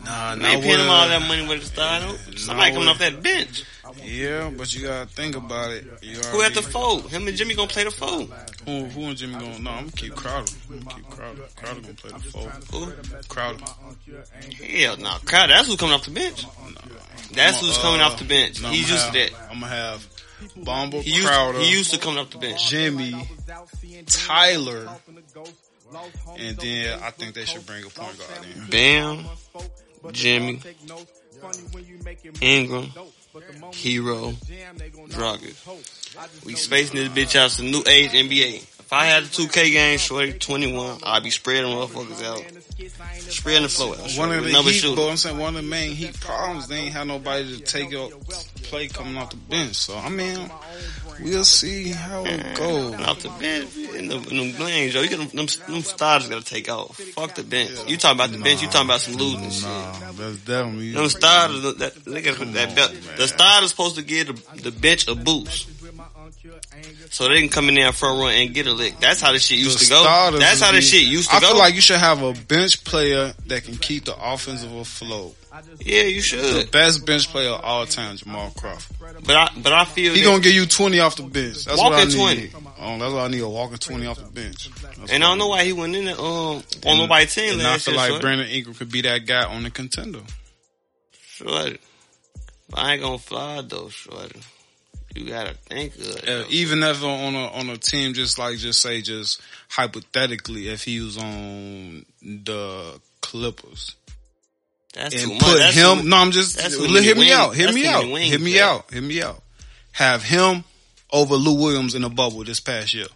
Nah, nah, they paying him all that money with a start. Somebody nah, coming off that bench. Yeah, but you gotta think about it. You who at the four? Him and Jimmy gonna play the four. Who, who and Jimmy gonna? No, I'm gonna keep Crowder. I'm gonna keep Crowder. Crowder gonna play the four. Who? Crowder. Hell no, nah, Crowder. That's who's coming off the bench. Nah, that's who's uh, coming off the bench. Nah, He's used have, to that. I'm gonna have Bomber, he used, Crowder. He used to coming off the bench. Jimmy, Tyler. And then I think they should bring a point guard in. Bam, Jimmy, Ingram, Hero, Dragic. We spacing this bitch out. It's a new age N B A. If I had the two K game, shorty twenty-one, I'd be spreading motherfuckers out. Spreading the flow out. One of the heat, boy, I'm saying one of the main Heat problems, they ain't have nobody to take your play coming off the bench. So, I mean, we'll see how it goes. Off the bench, in the, in the lanes, yo, you get them, them, them starters gotta take off. Fuck the bench. You talking about the nah, bench, you talking about some losing nah, shit. Nah, that's definitely. Them starters, that, they gotta, that belt. The starters supposed to give the, the bench a boost. So they can come in there and front run and get a lick. That's how this shit used the to go. That's how this shit used to I go. I feel like you should have a bench player that can keep the offensive afloat. Yeah, you should. The best bench player of all time, Jamal Crawford. But I, but I feel he gonna give you twenty off the bench. That's walking twenty. Um, that's why I need a walking twenty off the bench. That's and I don't know why he went in there um, on nobody's team. And last I feel year, like short. Brandon Ingram could be that guy on the contender. Shorty, I ain't gonna fly though, shorty. You gotta think of it. Uh, even if on a, on a team, just like, just say, just hypothetically, if he was on the Clippers. That's and too put much. him, that's no, I'm just, hit me out, hit me out, hit me out, hit me out. Have him over Lou Williams in the bubble this past year.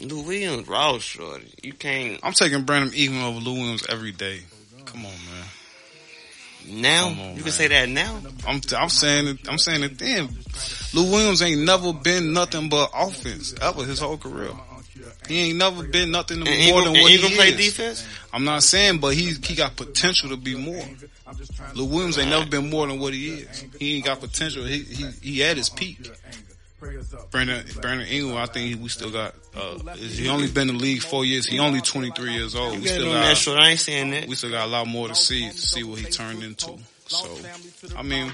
Lou Williams, raw shorty. You can't. I'm taking Brandon Ingram over Lou Williams every day. Come on, man. Now on, you can man. say that now. I'm I'm saying it. I'm saying it. Then Lou Williams ain't never been nothing but offense ever his whole career. He ain't never been nothing more Ingram, than what Ingram he is. Play defense? I'm not saying, but he he got potential to be more. Lou Williams ain't never been more than what he is. He ain't got potential. He he, he at his peak. Brandon Brandon Ingram, I think we still got. Uh, he only been in the league four years. He only twenty-three years old. We still got. That short. I ain't saying that. We still got a lot more to see to see what he turned into. So, I mean,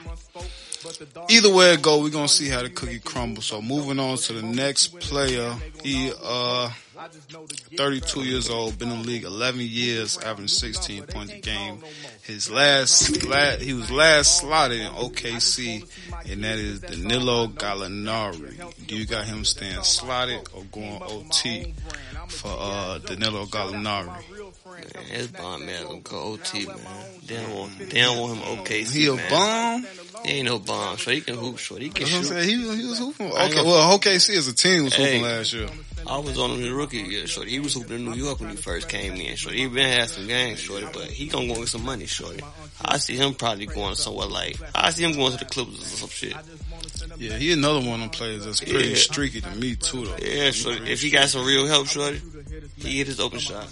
either way it go, we're gonna see how the cookie crumbles. So, moving on to the next player, he uh thirty-two years old, been in the league eleven years, averaging sixteen points a game. His last, last he was last slotted in O K C, and that is Danilo Gallinari. Do you got him staying slotted or going O T for uh Danilo Gallinari? Man, his bomb man gonna go O T, man. They don't want, they don't want him O K C. He a bomb? He ain't no bomb. So he can hoop short. He can shoot. He, he was hooping. Okay, well, O K C is a team was hooping hey, last year. I was on him in the rookie year, shorty. He was hooping in New York when he first came in, shorty. He been had some games, shorty, but he gonna go get some money, shorty. I see him probably going somewhere like I see him going to the Clippers or some shit. Yeah, he another one of them players that's pretty yeah. streaky to me too, though. Yeah, shorty. If he got some real help, shorty, he hit his open shot.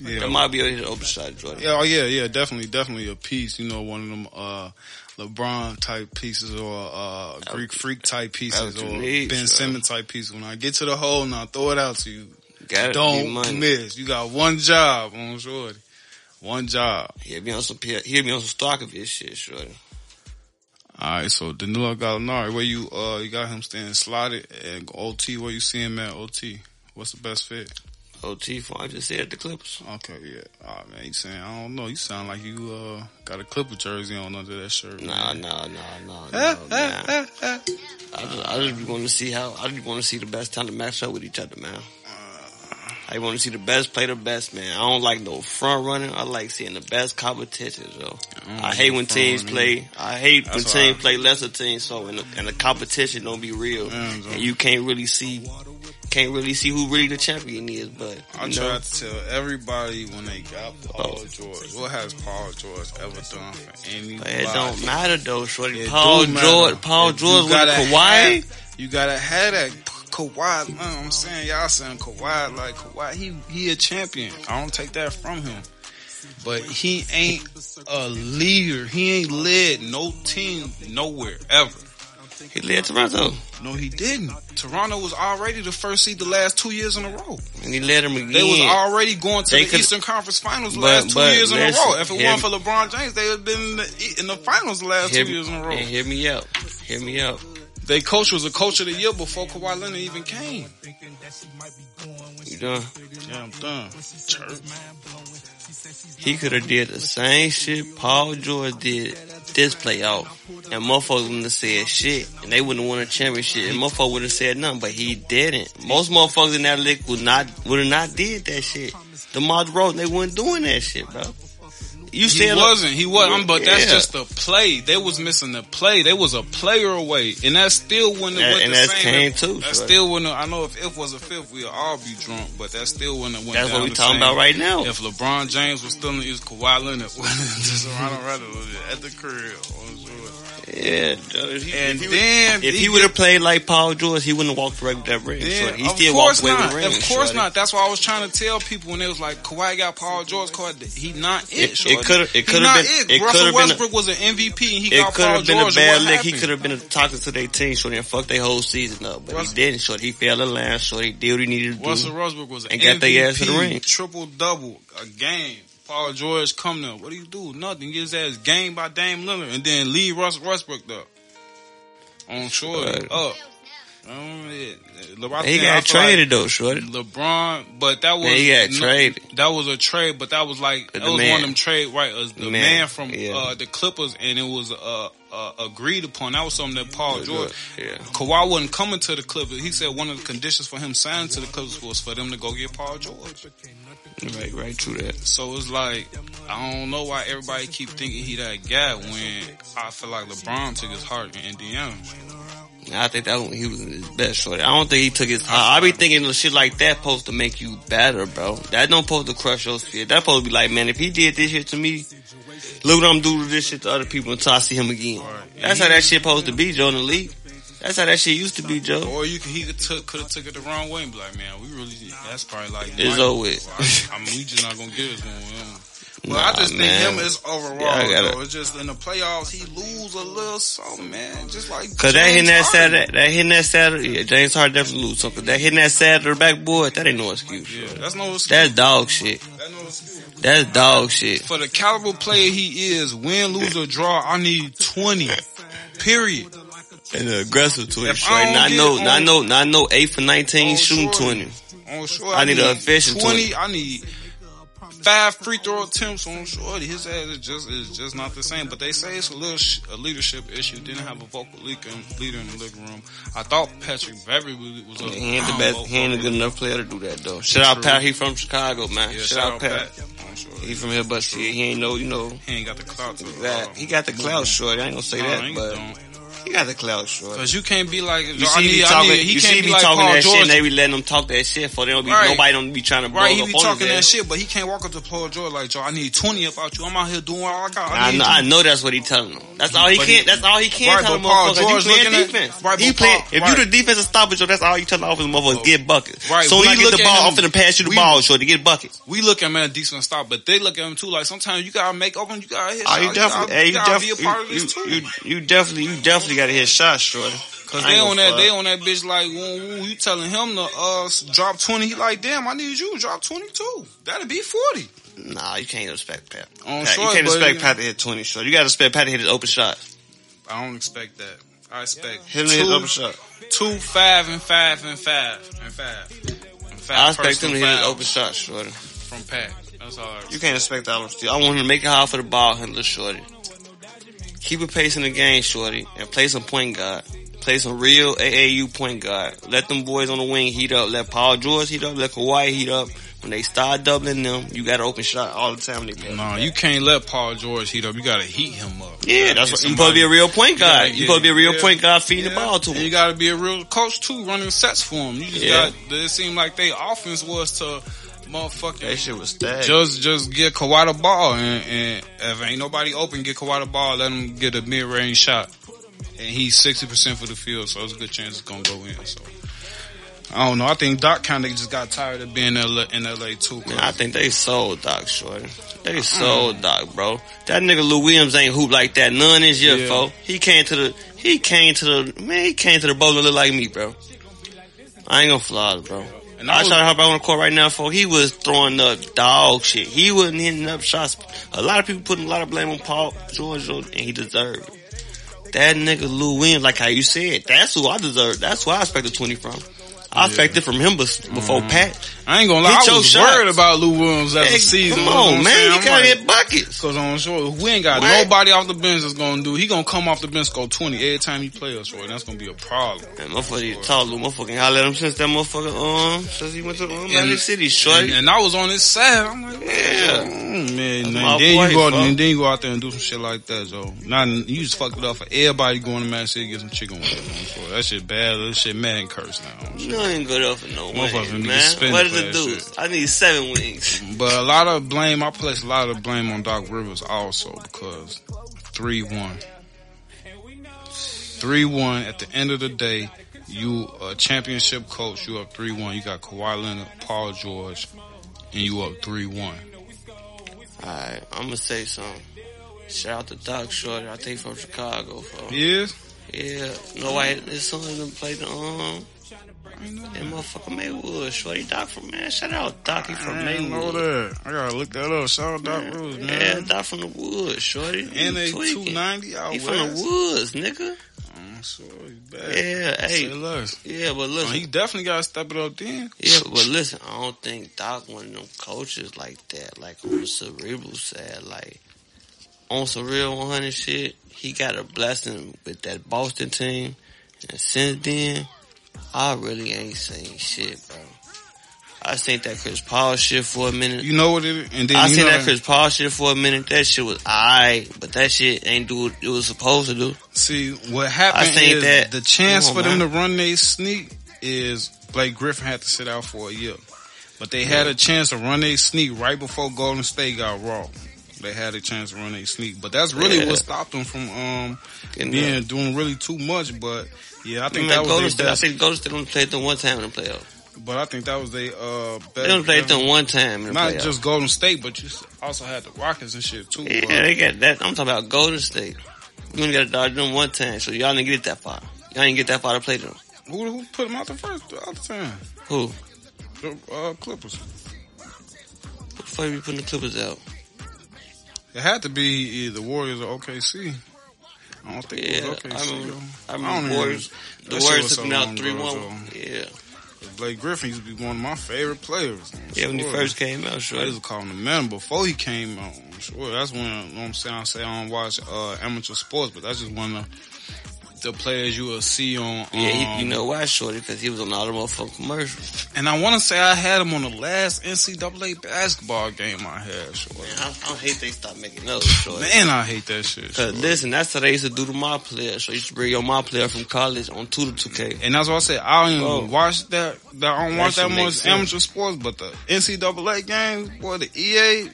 Yeah, that might be his open shot, Jordan. Yeah, oh yeah, yeah, definitely, definitely a piece. You know, one of them uh, LeBron type pieces or uh, Greek Freak type pieces or need, Ben Simmons type pieces. When I get to the hole, and I throw it out to you, gotta don't miss. You got one job on Jordan, one job. He'll be on some he'll be on some stock of his shit, Jordan. All right, so Danilo Gallinari, where you uh you got him staying slotted at O T? Where you see him at O T? What's the best fit? O T for I just said the Clippers. Okay, yeah. Oh man, you saying I don't know. You sound like you uh got a Clipper jersey on under that shirt. Nah, nah, nah, nah, nah. I just, I just want to see how. I just want to see the best time to match up with each other, man. I want to see the best play the best, man. I don't like no front running. I like seeing the best competition, though. I, I hate when teams running. play. I hate That's when teams I... play lesser teams. So and the, and the competition don't be real, man, and you can't really see. Can't really see who really the champion is, but I try to tell everybody when they got Paul oh. George. What has Paul George ever done for anybody? But it don't matter though, shorty. It Paul George, Paul if George with Kawhi. Have, you gotta have that Kawhi, you know what I'm saying? Y'all saying Kawhi, like Kawhi, he, he a champion. I don't take that from him. But he ain't a leader. He ain't led no team nowhere, ever. He led Toronto. No, he didn't. Toronto was already the first seed the last two years in a row. And he led them again. They was already going to they the Eastern Conference Finals the last two years in a row. If it weren't for LeBron James, they would have been in the, in the finals the last two years in a row. And hear me out. Hear me out. Their coach was a coach of the year before Kawhi Leonard even came. You done? Yeah, I'm done. Church. He could have did the same shit Paul George did this playoff, and motherfuckers wouldn't have said shit, and they wouldn't have won a championship, and motherfuckers wouldn't have said nothing. But he didn't. Most motherfuckers in that league would not would have not did that shit. DeMar DeRozan, they weren't doing that shit, bro. You he said wasn't. He wasn't. But that's yeah. just the play. They was missing the play. They was a player away, and that still wouldn't have went the same. And that's came too. That still wouldn't. I know if if was a fifth, we'd all be drunk. But that still wouldn't have went. That's what we talking about right now. If LeBron James was still in his Kawhi Leonard, just Toronto Raptors at the crib. Yeah. And then if he would have played like Paul George, he wouldn't have walked away with that ring. He still walked away with the ring. Of course not. That's why I was trying to tell people when it was like Kawhi got Paul George card. He not it. It could have. It could have been. It. It Russell Westbrook a, was an M V P. And he got Paul George. It could have been a bad lick. Happened? He could have been talking to their team, shorty, and fucked their whole season up. But Russell, he didn't, shorty. He fell in line, shorty. He did what he needed to Russell do. Russell Westbrook was an and M V P. And got their ass to the ring. Triple double a game. Paul George come there. What do you do? Nothing. Get his ass game by Dame Lillard, and then leave Russell Westbrook up on shorty right. up. Um, yeah. LeBron, he got traded like though, shorty. LeBron, but that was yeah, he got no, traded. That was a trade, but that was like that was man. one of them trade right? It was the man, man from yeah. uh, the Clippers, and it was uh, uh, agreed upon. That was something that Paul Good George, yeah. Kawhi wasn't coming to the Clippers. He said one of the conditions for him signing to the Clippers was for them to go get Paul George. Right, right, true that. So it's like I don't know why everybody keep thinking he that guy when I feel like LeBron took his heart in Indiana. I think that he was his best shorty. I don't think he took his. I, I be thinking shit like that supposed to make you better, bro. That don't supposed to crush your shit. That supposed to be like, man, if he did this shit to me, look what I'm doing to this shit to other people until I see him again. That's how that shit supposed to be, Joe, in the league. That's how that shit used to be, Joe. Or you, he could took could have took it the wrong way and be like, man, we really that's probably like it's over. I, I mean, we just not gonna get it man. Well, nah, I just man. think him is overall. Yeah, though. It's just in the playoffs he lose a little something, man. Just like cause James that hitting that Saturday, that hitting that Saturday, yeah, James Harden definitely lose something. That hitting that Saturday backboard, that ain't no excuse. Yeah, that's no excuse. That's dog shit. That's no excuse. That's dog shit. For the caliber player he is, win, lose or draw, I need twenty. Period. And an aggressive twenty. Right? Not no, not no, not no eight for nineteen shooting short, twenty. On short, I, I need an efficient twenty. twenty. I need. Five free throw attempts on shorty. His ass is just is just not the same. But they say it's a little sh- a leadership issue. Didn't have a vocal leader in the living room. I thought Patrick Beverly was a he ain't the best. He ain't a good enough player to do that though. Shout out Pat. He from Chicago, man. Yeah, shout out Pat. Pat. He from here, but shit, he ain't no you know. He ain't got the clout. To exactly. He got the clout shorty. I ain't gonna say no, that, but. Don't. He got the clout short. Cause you can't be like, you see, I need, talking, I need, he can't be, be like talking Paul that George. Shit and they be letting him talk that shit for they don't be, right. nobody don't be trying to blow right, up on his Right, he be talking that shit, but he can't walk up to Paul George like, Joe, I need twenty about you. I'm out here doing all I got. I, I, know, I know that's what he telling him. That's all he but can't, he, that's all he can right, tell him motherfuckers. You playing defense. At, right, he playing, Paul, if right. you the defensive stopper, Joe, that's all you tell the offensive motherfuckers, oh. get buckets. Right, so when he get the ball off in the pass, you the ball short to get buckets. We look at him at a decent stop, but they look at him too like sometimes you gotta make open, you gotta hit. You definitely, you definitely, you definitely, you definitely You gotta hit shots, shorty. Cause they on that, fuck. they on that bitch like, woo, woo, you telling him to uh drop twenty. He like, damn, I need you to drop twenty too. That'll be forty. Nah, you can't expect Pat. Pat short, you can't expect Pat to hit twenty short. You gotta expect Pat to hit his open shot. I don't expect that. I expect him to hit his open shot. Two, five, and five, and five, and five. And five I expect him to hit his open shot, shorty. From Pat, that's all. You can't expect that. I want him to make it hard for the ball handler, shorty. Keep a pace in the game, shorty, and play some point guard. Play some real A A U point guard. Let them boys on the wing heat up. Let Paul George heat up. Let Kawhi heat up. When they start doubling them, you got an open shot all the time. They play. Nah, you can't let Paul George heat up. You got to heat him up. Yeah, that's what, you're supposed to be a real point guard. You're supposed to be a real yeah, point guard feeding yeah. the ball to him. And you got to be a real coach, too, running sets for him. You just yeah. got, it seemed like their offense was to... Motherfucker, that shit was stacked. Just, just get Kawhi the ball, and, and if ain't nobody open, get Kawhi the ball. Let him get a mid-range shot, and he's sixty percent for the field, so it's a good chance it's gonna go in. So I don't know. I think Doc kind of just got tired of being in L A, in L A too. Man, I think they sold Doc, shorty. They sold mm. Doc, bro. That nigga Lou Williams ain't hoop like that none this year, yeah. folk. He came to the, he came to the, man, he came to the bowl and look like me, bro. I ain't gonna fly, bro. And I, I was, try to hop out on the court right now, folk. He was throwing up dog shit. He wasn't hitting up shots. A lot of people putting a lot of blame on Paul George, and he deserved it. That nigga Lou Williams, like how you said, that's who I deserve. That's who I expected twenty from. I expected yeah. from him before mm. Pat. I ain't gonna lie, hit I was shots. worried about Lou Williams after hey, season. Come on, man, saying? you I'm gotta like, hit buckets. Cause I'm sure we ain't got what? nobody off the bench that's gonna do. He gonna come off the bench, score twenty every time he play us, right? That's gonna be a problem. That motherfucker, tall Lou, motherfucking holler at him since that motherfucker, um, since he went to um, Magic City, shorty. And, and I was on his side. I'm like, yeah, mm, man. And then boy, you go, out, and then you go out there and do some shit like that, yo. Not you just fucked it up for everybody going to Magic City to get some chicken. Wings. That shit bad. That shit mad and cursed now. I ain't good enough for no wings, man. What does it do? I need seven wings. But a lot of blame, I place a lot of blame on Doc Rivers also because three one three one at the end of the day, you a championship coach, you up three one You got Kawhi Leonard, Paul George, and you up three one Alright, I'm going to say something. Shout out to Doc Shorty, I think from Chicago. Bro. Yeah? Yeah. No, I, his son didn't play the, um... That motherfucker Maywood, shorty Doc from man. Shout out Doc, he from Maywood. I know that. I gotta look that up. Shout out Doc Rose, man. Yeah, Doc from the woods, shorty. N A two ninety out west. He from the woods, nigga. I'm sorry, he's bad. Yeah, hey. Yeah, but listen, he definitely gotta step it up then. Yeah, but listen, I don't think Doc one of them coaches like that. Like on the cerebral side, like on some real one hundred shit. He got a blessing with that Boston team, and since then. I really ain't seen shit, bro. I seen that Chris Paul shit for a minute. You know what it is? And then I seen that Chris Paul shit for a minute. That shit was alright, but that shit ain't do what it was supposed to do. See, what happened is that, the chance on, for them man. to run their sneak is Blake Griffin had to sit out for a year. But they yeah. had a chance to run their sneak right before Golden State got raw. They had a chance to run their sneak. But that's really yeah. what stopped them from um being doing really too much. But yeah, I think I mean, that Golden was their best. I think Golden State only played them one time in the playoffs. But I think that was their uh, best. They only played them one time in the playoffs. Not just Golden State, but you also had the Rockets and shit too. Yeah, bro. They got that. I'm talking about Golden State. You only got to dodge them one time, so y'all didn't get that far. Y'all didn't get that far to play them. Who, who put them out the first the other time? Who? The uh, Clippers. What the fuck are you putting the Clippers out? It had to be either Warriors or O K C. I don't think yeah, it was O K C. I mean, I mean I don't Warriors, even, the Warriors took them out three one Yeah. Blake Griffin used to be one of my favorite players. I'm yeah, sure. When he first came out, sure. I used to call him the man before he came out. I'm sure. That's when, you know what I'm saying, I say I don't watch uh, amateur sports, but that's just one of the, the players you will see on. Um, yeah, he, you know why, shorty? Because he was on all the motherfucking commercials. And I want to say I had him on the last N C double A basketball game I had, shorty. Man, I, I hate they stopped making those, shorty. Man, I hate that shit, shorty. Cause listen, that's how they used to do to my player. So you used to bring your my player from college on two to two K And that's why I said I don't even watch that. that. I don't that watch that much amateur sports, but the N C double A games, boy, the E A.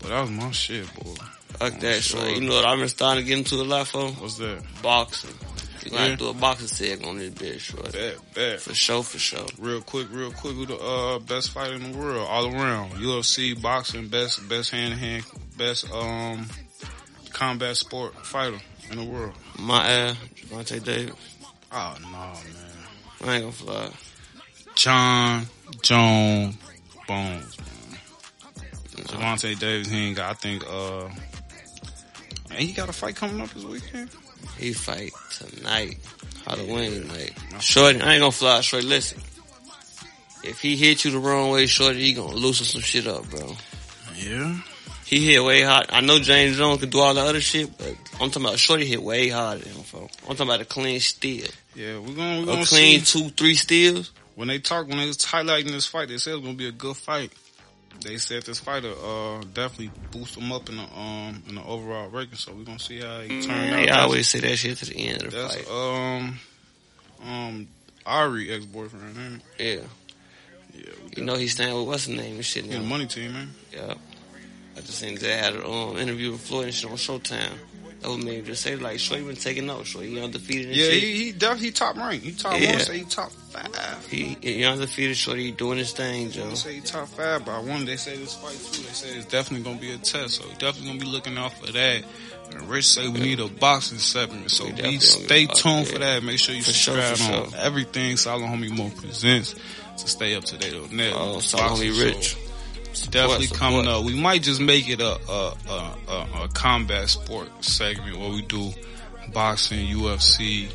But that was my shit, boy. Fuck that, sure. shorty. You know what I've been starting to get into a lot for? What's that? Boxing. We're gonna yeah. have to do a boxing seg on this bitch, shorty. Bad, bad. For sure, for sure. Real quick, real quick. Who the uh, best fighter in the world all around? U F C, boxing, best, best hand to hand, best um combat sport fighter in the world. My ass, Javonte David. Oh no, man. I ain't gonna fly. John Jones Bones, man. No. Javonte Davis, he ain't got. I think. uh And he got a fight coming up this weekend. He fight tonight, Halloween night. Shorty, I ain't gonna fly, shorty. Listen, if he hit you the wrong way, shorty, he gonna loosen some shit up, bro. Yeah, he hit way hard. I know James Jones could do all the other shit, but I'm talking about shorty hit way harder than him, folks. I'm talking about a clean steal. Yeah, we're gonna, we're gonna a clean see. two, three steals. When they talk, when they was highlighting this fight, they said it was gonna be a good fight. They said this fighter uh, definitely boost him up in the um, in the overall record, so we're gonna see how he turned mm, out. They always say that shit to the end of the That's, fight. Um, um, Ari ex boyfriend, ain't it? Yeah, yeah. You know he's staying with what's his name and shit. Now. Yeah, the money team, man. Yeah, I just seen they had an um, interview with Floyd and shit on Showtime. I mean, just say like Shorty been taking out. Shorty, you undefeated. And yeah, shit. he he definitely top ranked. He top yeah. one, say he top five. He, he undefeated. Shorty doing his thing, Joe. Say he top five by one. They say this fight too. They say it's definitely gonna be a test. So definitely gonna be looking out for that. And Rich say we need a boxing segment. So be, stay tuned for that. Make sure you for subscribe sure, on sure. everything Silent Homie Mo presents to stay up to date on that. Oh, Silent Homie Rich. Support, definitely support. Coming up. We might just make it a a, a, a a combat sport segment where we do boxing, U F C,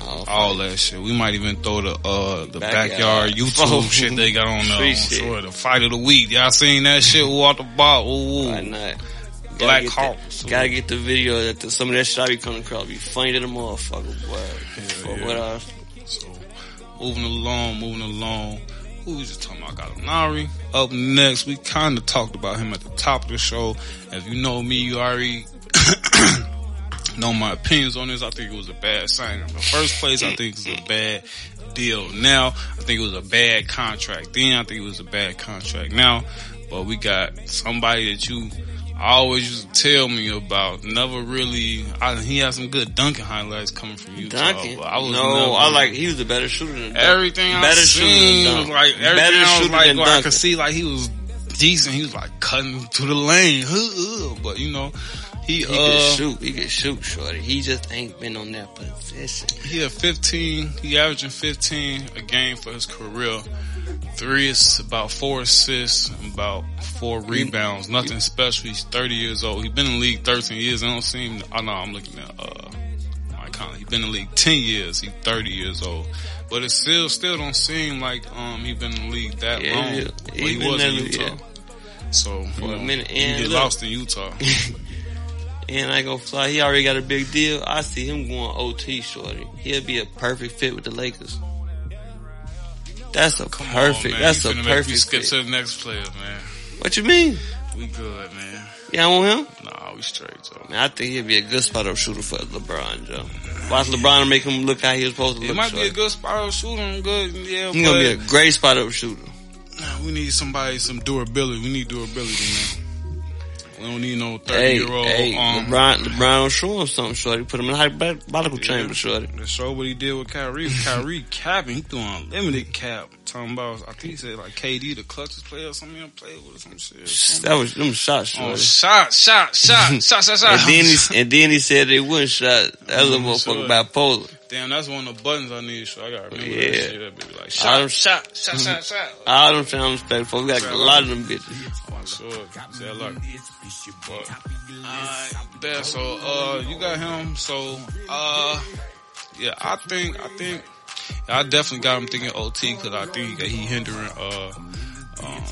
oh, all that shit. We might even throw the uh the backyard, backyard YouTube oh, shit they got on there. Sure, the fight of the week. Y'all seen that shit? Ooh, out the ball. Ooh, why not? Black Hawk. So gotta get the video. That the, some of that shit I be coming across be funny to the motherfucker. Boy. Yeah, yeah. What else? So moving along, moving along. We was just talking about Gallinari. Up next, we kind of talked about him at the top of the show. If you know me, you already know my opinions on this. I think it was a bad signing. In the first place, I think it was a bad deal. Now, I think it was a bad contract. Then, I think it was a bad contract. Now, but we got somebody that you always used to tell me about. Never really. I, he had some good dunking highlights coming from Utah. Duncan? I was no, never, I like. He was a better shooter than Duncan. Everything I better seen shooter was like everything better I was like. Well, I could see like he was decent. He was like cutting to the lane, but you know. He, he uh, can shoot. He can shoot, shorty. He just ain't been on that position. He had fifteen. He averaging fifteen a game for his career. Three is about four assists, about four rebounds. Nothing special. He's thirty years old. He's been in the league thirteen years. I don't seem. I know. I'm looking at. uh My comment. He's been in the league ten years. He's thirty years old. But it still still don't seem like um he's been in the league that yeah, long. Yeah. But he was in Utah. Yeah. So for you know, a minute, and he get lost in Utah. And I ain't gonna fly. He already got a big deal. I see him going O T, shorty. He'll be a perfect fit with the Lakers. That's a Come perfect. On, that's you a perfect. Make me skip fit. To the next player, man. What you mean? We good, man. Y'all want him? Nah, we straight, Joe. Man, I think he'd be a good spot-up shooter for LeBron, Joe. Watch LeBron and make him look how he was supposed to it look. It might shorty. be a good spot-up shooter. Good, yeah. He's gonna be a great spot-up shooter. We need somebody, some durability. We need durability, man. We don't need no thirty-year-old. Hey, hey, um, LeBron, LeBron was showing something, shorty. Put him in a hyperbolical yeah, chamber, shorty. That showed what he did with Kyrie. Kyrie capping. He doing unlimited cap. Talking about, I think he said, like, K D, the clutchest player or something he played with or some shit. Or something. That was them shots, shorty. Oh, shot, shot, shot, shot, shot, shot. And then he, and then he said they wouldn't shot. That little motherfucker by Poland. Damn, that's one of the buttons I need, so I gotta remember yeah. that shit. That bitch be like, shot, them, shot, shot, shot, shot. All them sounds respectful. We got a lot of them bitches. Oh, I'm sure. Say a lot. But, alright, there, so, uh, you got him, so, uh, yeah, I think, I think, I definitely got him thinking O T, cause I think that he hindering, uh, um,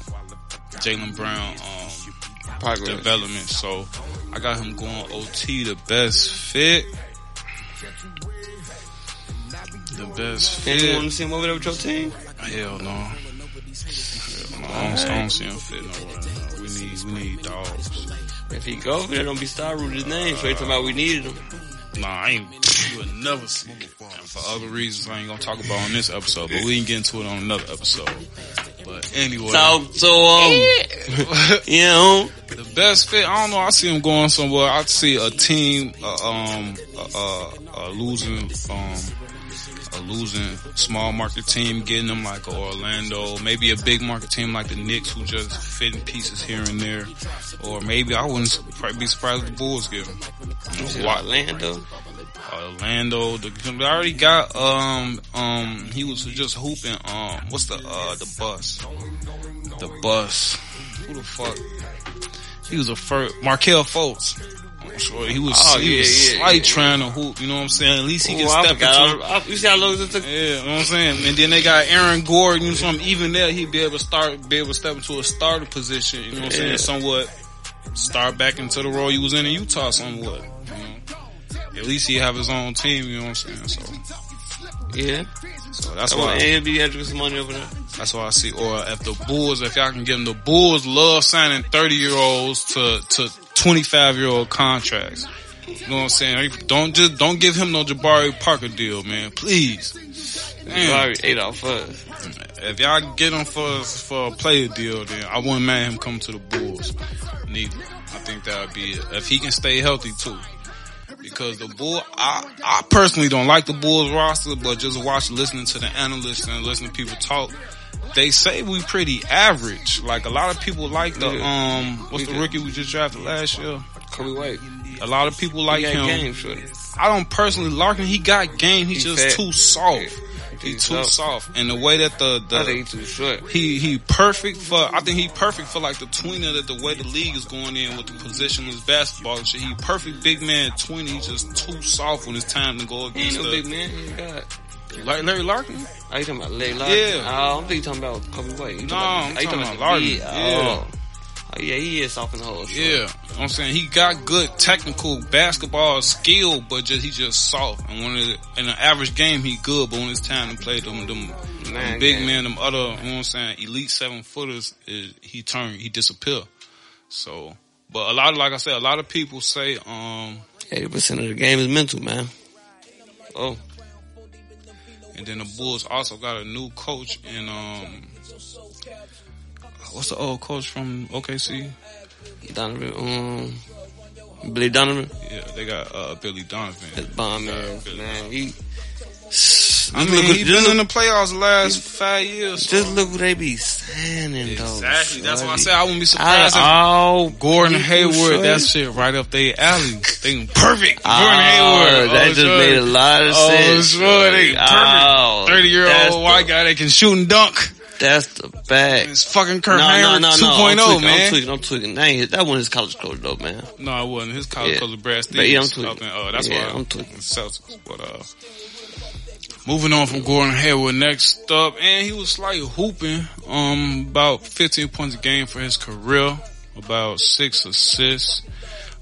Jaylen Brown, um, Progress. development, so I got him going O T, the best fit. The best fit. You want to see him over there with your team? Hell no. Hell no. I don't, I don't see him fit nowhere. No. We need, we need dogs. If he go over there, don't be star root his name. So you talking about we needed him. Nah, I ain't. You would never see it. And for other reasons, I ain't gonna talk about on this episode. But we can get into it on another episode. But anyway, talk to him. You know, the best fit. I don't know. I see him going somewhere. I see a team, uh, um, uh, uh, losing, um. A losing small market team, getting them like Orlando, maybe a big market team like the Knicks who just fitting pieces here and there, or maybe I wouldn't be surprised if the Bulls get them. You know, Orlando, Orlando. The, I already got um um. He was just hooping. Um, what's the uh the bus? The bus. Who the fuck? He was a first Markelle Fultz. Sure, he was, oh, he yeah, was yeah, slight yeah, trying yeah. to hoop, you know what I'm saying? At least he Ooh, can I step into it. You see how long it took? Yeah, you know what I'm saying? And then they got Aaron Gordon, you know what I'm saying? Even there, he'd be able to start, be able to step into a starter position, you know what I'm yeah. saying? Somewhat start back into the role he was in in Utah somewhat, you know? At least he'd have his own team, you know what I'm saying? So. Yeah. So that's oh, why. And be after some money over there. That's why I see. Or if the Bulls, if y'all can give them, the Bulls love signing thirty year olds to, to twenty-five year old contracts. You know what I'm saying? Don't just, don't give him no Jabari Parker deal, man. Please. Jabari ate off us. If y'all get him for, for a player deal, then I wouldn't mind him coming to the Bulls. Neither. I think that would be it. If he can stay healthy too. Because the Bulls, I, I personally don't like the Bulls roster, but just watch, listening to the analysts and listening to people talk, they say we pretty average. Like, a lot of people like the, yeah. um, what's we the did. rookie we just drafted last year? Kobe White. A lot of people like him. Game, sure. I don't personally like him. He got game. He's he just fat. too soft. Yeah. He He's too soft. And the way that the, the I think he too short. He he perfect for I think he perfect for like the tweener, that the way the league is going in with the positionless basketball and shit. He perfect big man tweener. He's just too soft when it's time to go against the no big man. He got Larry, Larry Larkin? Are you talking about Larry Larkin? Yeah. Oh, I don't think you're talking about Kobe White. No, I'm talking about, about Larkin. Big, yeah. Oh. Yeah, he is soft in the hole. Sure. Yeah, you know what I'm saying, he got good technical basketball skill, but just he just soft. And when it, in an average game, he good, but when it's time to play them, them, them big men, them other, you know what I'm saying, elite seven footers, is, he turn, he disappear. So, but a lot of, like I said, a lot of people say, um, eighty percent of the game is mental, man. Oh, and then the Bulls also got a new coach in, um. What's the old coach from O K C? Donovan, um, Billy Donovan. Yeah, they got uh, Billy Donovan. That's bomb, man. Billy man, Donovan. He. I mean, he been look, in the playoffs the last five years. Just so. Look who they be standing, exactly. though. Exactly. That's why I said I wouldn't be surprised. Oh, Gordon Hayward, that shit right up their alley. They perfect. Oh, Gordon Hayward. That oh, just sure. made a lot of oh, sense. Sure. Oh, they perfect. thirty-year-old white guy that can shoot and dunk. That's the bag. It's fucking Kurt no, Hayward no, no, two point oh, no. man. I'm tweaking, I'm tweaking. That, that wasn't his college coach, though, man. No, it wasn't. His college yeah. coach was Brad Stevens. Yeah, I'm tweaking. Uh, that's yeah, why I'm, I'm tweaking. Celtics. But, uh, moving on from Gordon Hayward, next up, and he was slightly hooping, um, about fifteen points a game for his career, about six assists,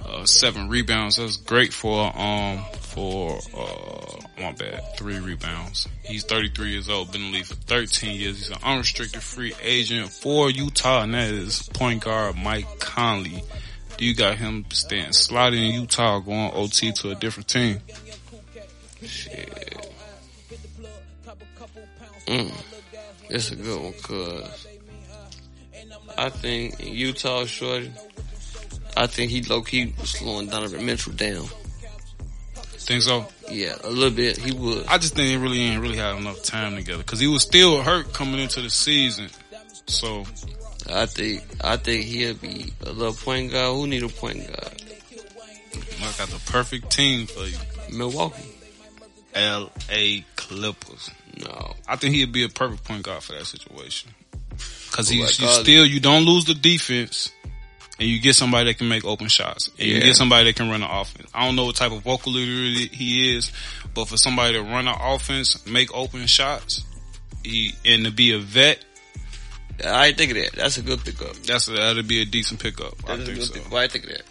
uh, seven rebounds. That's great for, um, for, uh, my bad, three rebounds. He's thirty-three years old, been in the league for thirteen years. He's an unrestricted free agent for Utah, and that is point guard Mike Conley. Do you got him staying slotted in Utah, going O T to a different team? Shit. Mm. That's a good one, cuz I think in Utah, shorty, I think he low-key was slowing Donovan Mitchell down. Think so? Yeah, a little bit. He would. I just think he really ain't really had enough time together, because he was still hurt coming into the season. So I think I think he'll be a little point guard. Who need a point guard? I got the perfect team for you. Milwaukee, L A Clippers. No, I think he'd be a perfect point guard for that situation, because he, like you still you don't lose the defense. And you get somebody that can make open shots. And yeah. you get somebody that can run an offense. I don't know what type of vocal leader he is, but for somebody to run an offense, make open shots, he, and to be a vet. I think of that. That's a good pickup. That's a, that'd be a decent pickup. That's I think so. Pick, well, I think of that.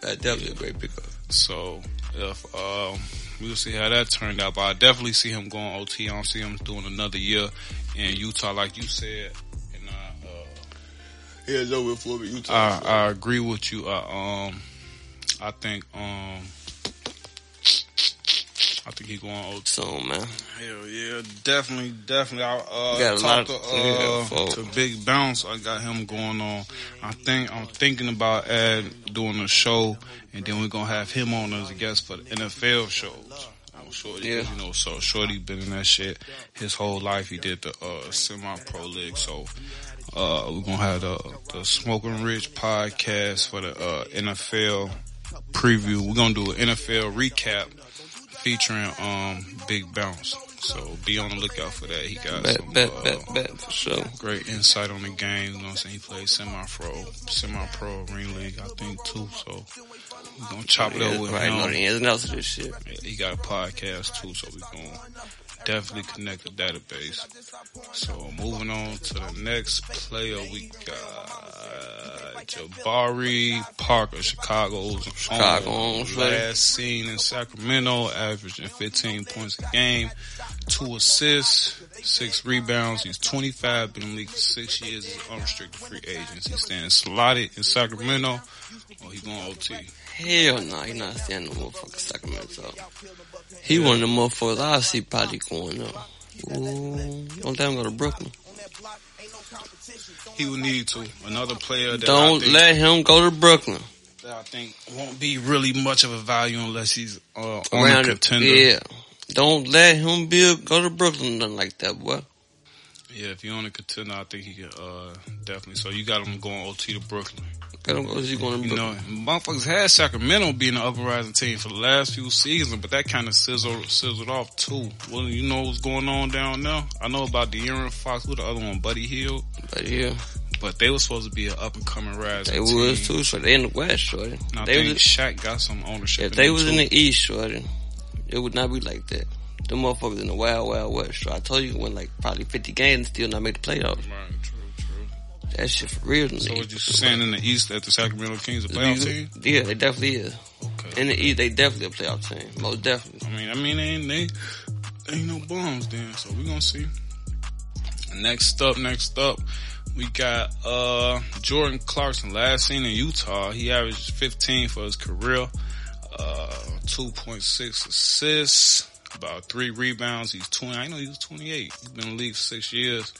That definitely yeah. a great pickup. So, if, um, we'll see how that turned out. But I definitely see him going O T. I don't see him doing another year in Utah, like you said. Yeah, it's over for me. Utah. I, I agree with you. I, um, I think, um, I think he's going O T. So, man. Hell yeah, definitely, definitely. I, uh, talked to, uh, to Big Bounce. I got him going on. I think, I'm thinking about adding, doing a show, and then we're going to have him on as a guest for the N F L shows. Shorty, yeah. you know, so Shorty been in that shit his whole life. He did the uh, semi-pro league, so uh, we're gonna have the, the Smoking Rich podcast for the uh, N F L preview. We're gonna do an N F L recap featuring um, Big Bounce. So be on the lookout for that. He got bet, some bet, uh, bet, bet, for sure. great insight on the game. You know what I'm saying? He played semi-pro, semi-pro ring league, I think too. So. We're gonna chop it up with him. Know the ins and outs of this shit. Yeah, he got a podcast too, so we're gonna definitely connect the database. So moving on to the next player, we got Jabari Parker, Chicago's Chicago own, last seen in Sacramento, averaging fifteen points a game, two assists, six rebounds. He's twenty-five, been in the league for six years. He's an unrestricted free agent. He's staying slotted in Sacramento, or he's going O T. Hell no, nah, he not staying no motherfucking Sacramento. He yeah. one of the motherfuckers I see probably going up. Ooh, don't let him go to Brooklyn. He would need to. Another player that Don't I think, let him go to Brooklyn. that I think won't be really much of a value unless he's uh, on a contender. Yeah. Don't let him be a, go to Brooklyn or nothing like that, boy. Yeah, if you're on a contender, I think he could uh, definitely. So you got him going O T to Brooklyn. Got him O T going to Brooklyn. You know, motherfuckers had Sacramento being an uprising team for the last few seasons, but that kind of sizzled sizzled off too. Well, you know what's going on down there? I know about De'Aaron Fox. Who the other one? Buddy Hield. Buddy Hill. But they were supposed to be an up and coming rising team. They was too, so they in the West, shorty. Now, I think Shaq got some ownership. If they was in the East, shorty, it would not be like that. Them motherfuckers in the wild, wild west. So I told you, win like probably fifty games, still not make the playoffs. Right, true, true. That shit for real. So what you saying in the East that the Sacramento Kings a playoff team? Yeah, they definitely is. Okay. In the East, they definitely a playoff team, most definitely. I mean, I mean, they ain't they, they ain't no bums then. So we gonna see. Next up, next up, we got uh Jordan Clarkson. Last seen in Utah, he averaged fifteen for his career, uh two point six assists. About three rebounds. He's twenty. I know he was twenty-eight. He's been in the league for six years.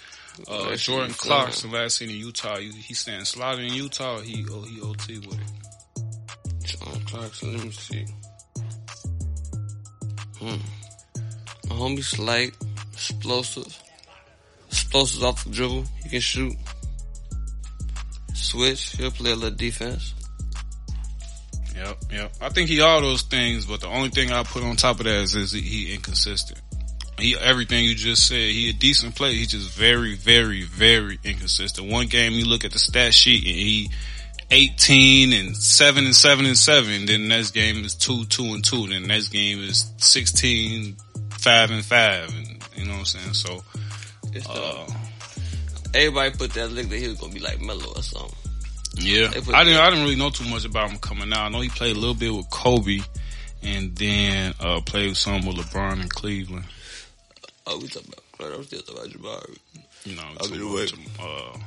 Uh, That's Jordan insane. Clarkson, last seen in Utah. He, he stands slotted in Utah. He oh, he O T with it. Jordan Clarkson. Let me see. Hmm. My homie's slight, explosive, explosive off the dribble. He can shoot. Switch. He'll play a little defense. Yep, yep. I think he all those things, but the only thing I put on top of that is, is he, he inconsistent. He everything you just said. He a decent player. He's just very, very, very inconsistent. One game you look at the stat sheet and he eighteen and seven and seven and seven. Then next game is two, two and two. Then next game is sixteen, five and five. And you know what I'm saying? So it's uh, everybody put that look that he was gonna be like Melo or something. Yeah, I didn't. I didn't really know too much about him coming out. I know he played a little bit with Kobe, and then uh, played some with LeBron in Cleveland. Oh, we talking about? I'm still talking about Jabari. You know, I'm talking about.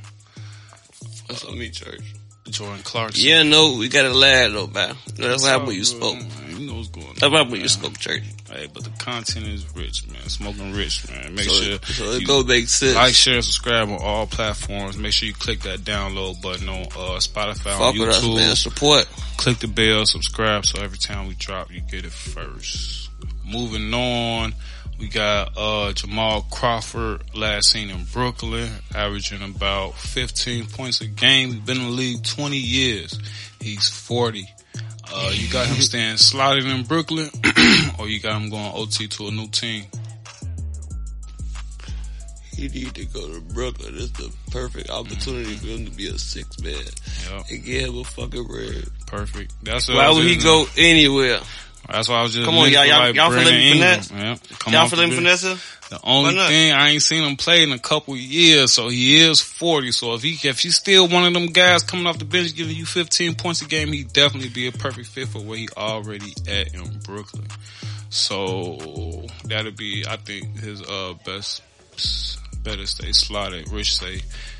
That's on me, church. Jordan Clarkson. Yeah, no, we got a lad though, man. No, that's how when you spoke. Man, you know what's going on. That's how when you spoke, church. Hey, but the content is rich, man. Smoking rich, man. Make so sure it, so it go make sense. Like, share, and subscribe on all platforms. Make sure you click that download button on uh, Spotify, Fuck on YouTube. With us, man. Support. Click the bell, subscribe, so every time we drop, you get it first. Moving on, we got uh Jamal Crawford, last seen in Brooklyn, averaging about fifteen points a game. He's been in the league twenty years. He's forty. Uh you got him staying slotted in Brooklyn, or you got him going O T to a new team? He need to go to Brooklyn. It's the perfect opportunity mm-hmm. for him to be a six man. Yep. And get him a fucking red. Perfect. That's why would he go anywhere? That's why I was just. Come on, y'all, y'all, like y'all feeling finesse? Yeah. Y'all feeling finesse? The only thing, I ain't seen him play in a couple years, so he is forty. So if he, if he's still one of them guys coming off the bench giving you fifteen points a game, he'd definitely be a perfect fit for where he already at in Brooklyn. So that'll be, I think, his uh best. Better stay slotted. Rich stay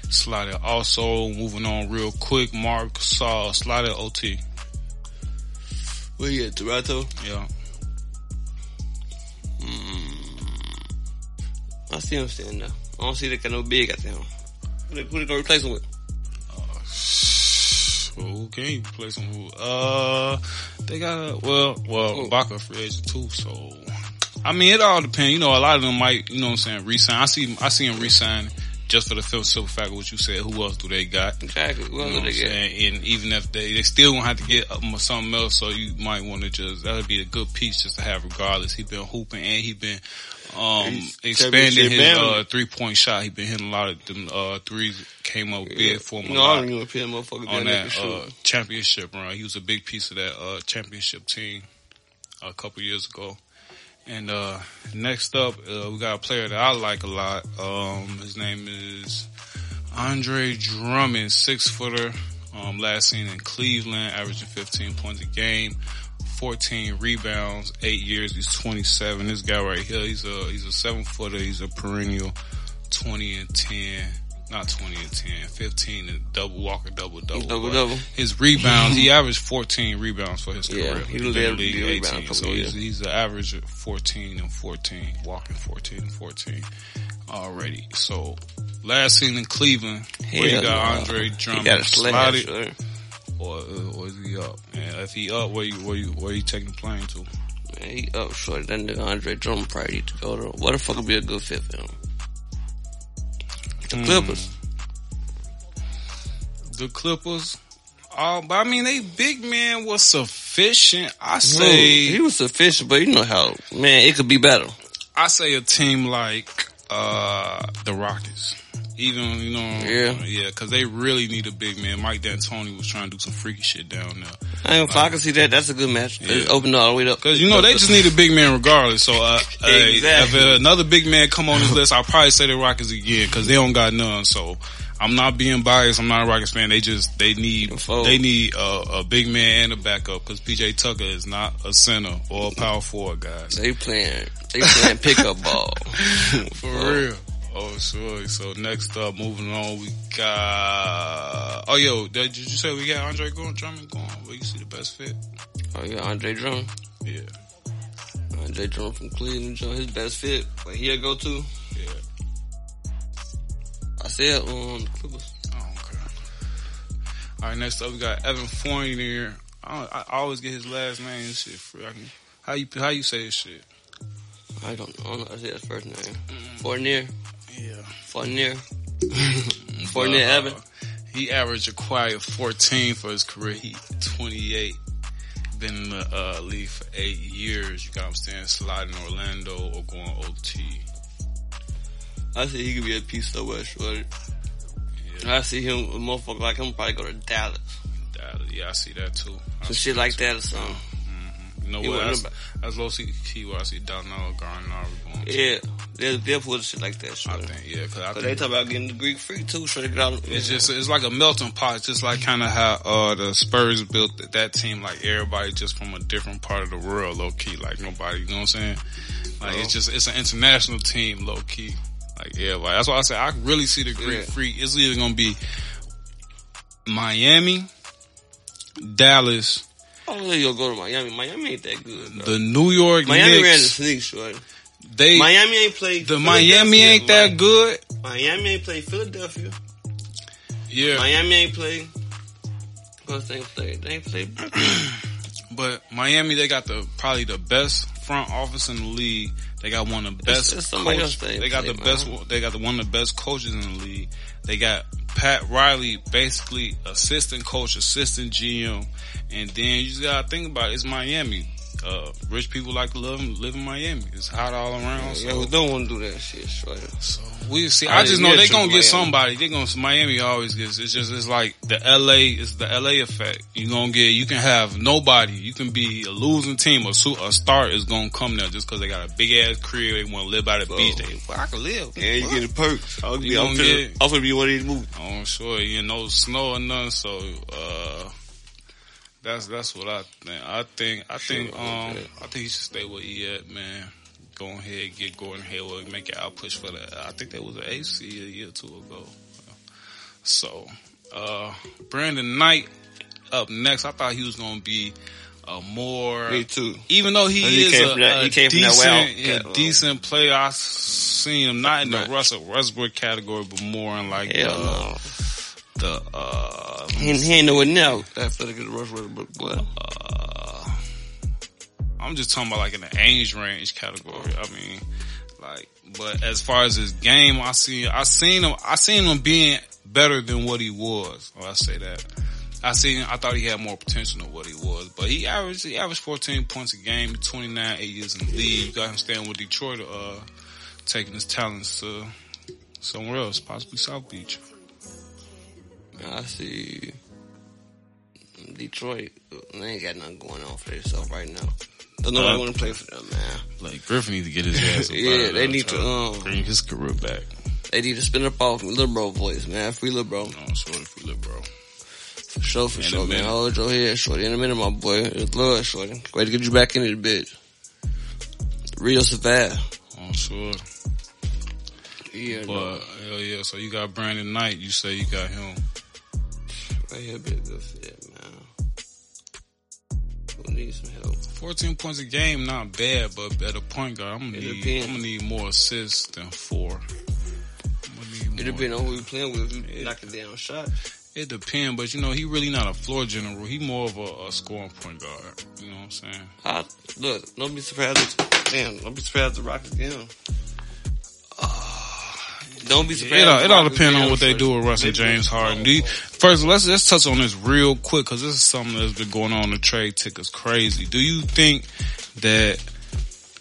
slotted. Also, moving on real quick. Mark saw slotted O T. Where you at, Toronto? Yeah. Mm. I see him standing there. I don't see that got no big out there. Who they, who they gonna replace him with? Uh, sh- well, who can you replace him with? Uh, they got a, well, well, Baca free agent too, so. I mean, it all depends. You know, a lot of them might, you know what I'm saying, resign. I see, I see them resign. Just for the film, simple fact of what you said, who else do they got? Exactly. Who else you know do they got? And even if they, they still gonna have to get something else, so you might want to just, that'll be a good piece just to have regardless. He been hooping and he been, um He's expanding his, band. uh, three point shot. He been hitting a lot of them, uh, threes came up big yeah. for him a no, lot. I don't even motherfucker on that, that uh, championship run. He was a big piece of that, uh, championship team a couple years ago. And, uh, next up, uh, we got a player that I like a lot. Um, his name is Andre Drummond, six footer. Um, last seen in Cleveland, averaging fifteen points a game, fourteen rebounds, eight years. He's twenty-seven. This guy right here, he's a, he's a seven footer. He's a perennial twenty and ten. Not twenty and ten, fifteen and double Walker, double, double. Double, double. His rebounds, he averaged fourteen rebounds for his career. Yeah, he led the league eighteen, so he's, he's an average of fourteen and fourteen, walking fourteen and fourteen already. So, last seen in Cleveland, where you got Andre Drummond slotted. or or is he up? And if he up, where you where you where you taking the plane to? Man, he up short. That nigga Andre Drummond probably need to go to. What the fuck would be a good fit for him? The mm. Clippers. The Clippers. Uh, but I mean, they big man was sufficient. I say... Bro, he was sufficient, but you know how... Man, it could be better. I say a team like uh, the Rockets. Even, you know... Yeah. Yeah, because they really need a big man. Mike D'Antoni was trying to do some freaky shit down there. I, like, I can see that. That's a good match. Yeah. It's open all the way up. Because, you know, they just need a big man regardless. So, uh, exactly. uh, if another big man come on this list, I'll probably say the Rockets again because they don't got none, so... I'm not being biased. I'm not a Rockets fan. They just, they need, they need a, a big man and a backup because P J Tucker is not a center or a power forward, guys. They playing, they playing pickup ball. For oh. real. Oh, sure. So next up, moving on, we got, oh, yo, did you say we got Andre Drummond going where you see the best fit? Oh, yeah, Andre Drummond. Yeah. Andre Drummond from Cleveland, his best fit. Like, he'll go to. Yeah. I said um the Clippers. Oh, okay. All right, next up we got Evan Fournier. I, I always get his last name and shit. Freaking. How you how you say this shit? I don't know. I said his first name. Mm. Fournier. Yeah. Fournier. Fournier but, Evan. Uh, he averaged a quiet fourteen for his career. He twenty-eight. Been in the uh, league for eight years. You got him staying sliding Orlando or going O T. I see he could be a piece of West Shorty. Yeah. I see him, a motherfucker like him probably go to Dallas. Dallas, yeah, I see that too. I Some shit that like too. that or something. Mm-hmm. You know he what? That's, that's low key where I see Dallas Mavericks going to. Yeah, they're, they're full of shit like that, Shorty. I think, yeah. Because I think they talk about getting the Greek Freak too, Shorty. It's just, it's like a melting pot. It's just like kind of how uh, the Spurs built that, that team, like everybody just from a different part of the world, low key. Like nobody, you know what I'm saying? Like oh. it's just, it's an international team, low key. Like, yeah, like, that's why I said I really see the Greek yeah. Freak. It's either going to be Miami, Dallas. I don't think you'll go to Miami. Miami ain't that good, bro. The New York Miami Knicks. Miami ran the sneaks, shorty. They, Miami ain't played The Miami ain't that Miami. good. Miami ain't played Philadelphia. Yeah. Miami ain't played. Plus, they ain't played. They ain't played Brooklyn. But Miami, they got the probably the best front office in the league. They got one of the best it's, it's coaches. They, they got play, the man. best. They got the, one of the best coaches in the league. They got Pat Riley, basically assistant coach, assistant G M, and then you just gotta think about it, it's Miami. Uh, rich people like to live, live in Miami. It's hot all around. Yeah, so. We don't want to do that shit. Right? So we see. I, I just know they're gonna get somebody. They gonna Miami always gets. It's just it's like the L A. It's the L A effect. You gonna get. You can have nobody. You can be a losing team. A a star is gonna come there just because they got a big ass crib. They want to live by the so, beach. They, well, I can live. Yeah, you get a perk. I'll be on it. I'll be one of these movies. I'm sure you know snow or nothing. So. uh That's that's what I think. I think I think um I think he should stay where he at, man. Go ahead, get Gordon Hayward, make an out push for that. I think that was an A C a year or two ago. So uh Brandon Knight up next. I thought he was gonna be a more Me too. Even though he, he is came a, from that, a he came decent, from that yeah, yeah. decent player, I seen him not in the Russell Westbrook category, but more in like Hell uh, no. The, uh, he, he ain't know it now. After they get the rush with but what? Uh, I'm just talking about like in the age range category. I mean, like, but as far as his game, I see, I seen him, I seen him being better than what he was. Oh, I say that. I seen, I thought he had more potential than what he was, but he averaged, he averaged fourteen points a game, twenty-nine, eight years in the league. You got him staying with Detroit, uh, taking his talents to somewhere else, possibly South Beach. I see Detroit. They ain't got nothing going on for themselves right now. There's nobody uh, want to play for them, man. Like Griffin needs to get his ass. yeah, they need to um, bring his career back. They need to spin up off Lil Bro voice, man. Free Lil Bro. No, shorty, free Lil Bro. For sure, for in sure, man. Hold your head, shorty. In a minute, my boy. It's love, shorty. Great to get you back in this bitch. Real survive. Oh, sure. Yeah, but no. hell yeah. So you got Brandon Knight. You say you got him. Right here, be a good fit, man. Who needs some help? fourteen points a game, not bad, but at a point guard, I'm gonna it need, I'm gonna need more assists than four. It depends on who you're playing with. If you knock a down shot. It depends, but, you know, he really not a floor general. He more of a, a scoring point guard. You know what I'm saying? I, look, don't be surprised if, man, don't be surprised if the Rockets get him. Uh, don't be surprised. Yeah, it all, it all depends on what they do with Russell James Harden. Do you, first, let's let's touch on this real quick, because this is something that's been going on. The trade tickers crazy. Do you think that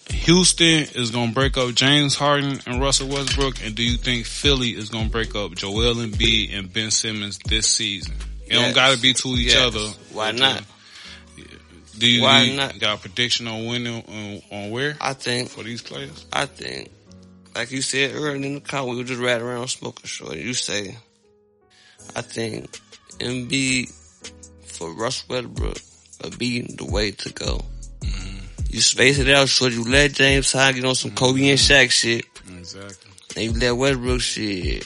Houston is going to break up James Harden and Russell Westbrook? And do you think Philly is going to break up Joel Embiid and Ben Simmons this season? They yes. don't got to be to each yes. other. Why not? Do you Why need, not? Got a prediction on when on, on where? I think. For these players? I think. Like you said earlier in the car, we were just riding around smoking short. You say, I think Embiid for Russell Westbrook would be the way to go. You space it out, so you let James Harden get on some Kobe mm-hmm. and Shaq shit. Exactly. And you let Westbrook shit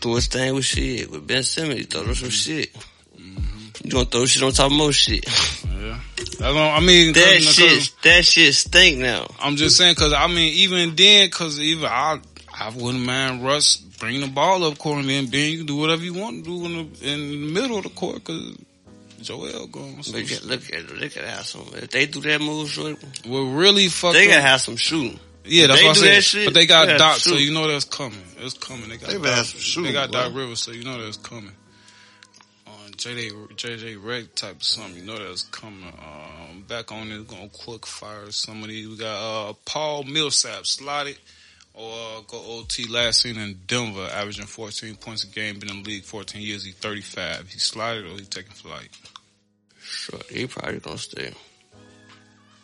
do his thing with shit. With Ben Simmons, you throw mm-hmm. some shit. Mm-hmm. You gonna throw shit on top of more shit. Yeah. That's what, I mean, that shit, that shit stink now. I'm just saying, cause I mean, even then, cause even I, I wouldn't mind Russ bringing the ball up court and then Ben, you can do whatever you want to do in the, in the middle of the court, cause Joel going. So look at, look at, look at how some, if they do that move, so well, really fuck they up. Gotta have some shooting. Yeah, that's what I said. Shit, but they got Doc, so you know that's coming. It's coming. They got, they Doc, shooting, they got Doc Rivers, so you know that's coming. On uh, J J, J J Redick type of something, you know that's coming. Um, back on it, gonna quick fire some of these. We got uh, Paul Millsap slotted. Or uh, go O T last seen in Denver, averaging fourteen points a game. Been in the league fourteen years. He's thirty-five. He slided or he taking flight? Sure, he probably gonna stay.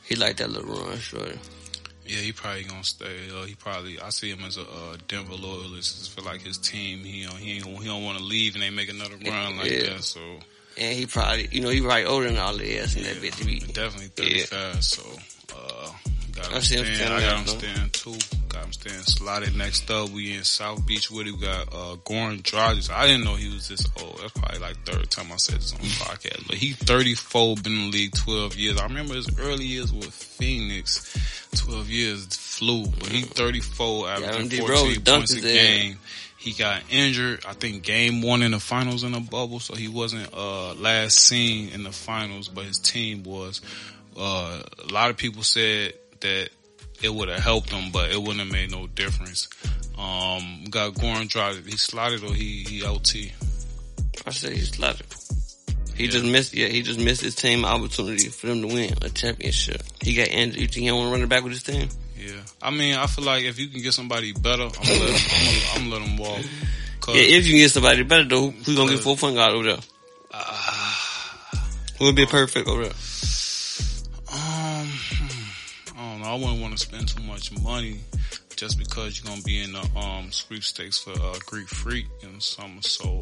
He like that LeBron, sure. Yeah, he probably gonna stay. Uh, he probably I see him as a uh, Denver loyalist. I feel like his team, he don't, he don't, he don't want to leave and they make another run like yeah. that. So and he probably, you know, he probably older than all the ass in yeah, that bitch. Be, definitely thirty-five. Yeah. So uh, got him staying. I got him staying too. I'm staying slotted. Next up, we in South Beach with it. We got uh, Goran Dragic. I didn't know he was this old. That's probably like third time I said this on the podcast. But he's thirty-four, been in the league twelve years. I remember his early years with Phoenix. twelve years flew. But he thirty-four, averaging yeah, fourteen points a game. There. He got injured, I think, game one in the finals in the bubble. So he wasn't uh, last seen in the finals, but his team was. Uh, a lot of people said that it would have helped him, but it wouldn't have made no difference. Um, got Goran Dragic. He slotted or he, he O T? I said he slotted. He yeah. just missed, yeah, he just missed his team opportunity for them to win a championship. He got injured. You think he don't want to run it back with his team? Yeah. I mean, I feel like if you can get somebody better, I'm gonna let him, I'm gonna, I'm gonna let him walk. Yeah, if you can get somebody better though, who's gonna get four point guard over there? Uh, Who would be perfect over there? Um, I wouldn't want to spend too much money just because you're going to be in the um, sweepstakes for uh, Greek Freak in the summer. So,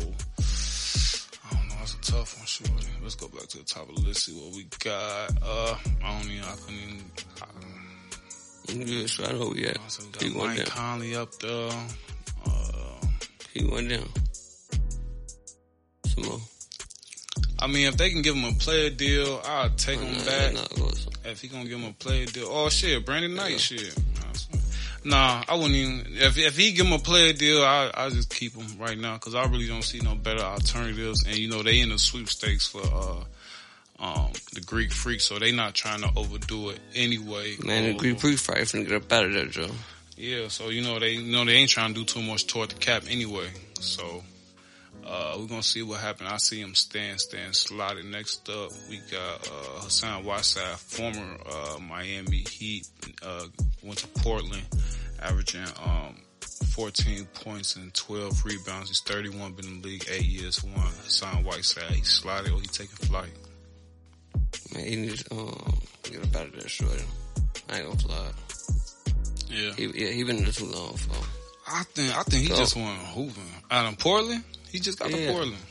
I don't know. That's a tough one, surely. Let's go back to the top of the list, see what we got. Uh, I don't even, I couldn't even. I, you good, so I know we got. So we got Mike Conley up there. Uh, he went down. Some more. I mean, if they can give him a player deal, I'll take oh, him no, back. No, if he gonna give him a player deal, oh shit, Brandon Knight, yeah. shit. Nah, I wouldn't even. If if he give him a player deal, I I just keep him right now because I really don't see no better alternatives. And you know they in the sweepstakes for uh um the Greek Freak, so they not trying to overdo it anyway. Man, the Greek Freak probably finna get up out of there, Joe. Yeah, so you know they you know they ain't trying to do too much toward the cap anyway, so. Uh, we're gonna see what happened. I see him stand, stand, slotted. Next up, we got, uh, Hassan Whiteside, former, uh, Miami Heat, uh, went to Portland, averaging, um, fourteen points and twelve rebounds. He's thirty-one, been in the league eight years, one. Hassan Whiteside, he slotted or he taking flight. Man, he needs, um, get up out of there, shorty. I ain't gonna fly. Yeah. He, yeah, he been in there too long for. I think, I think he so, just won hooping. Out in Portland? He just got yeah. to Portland.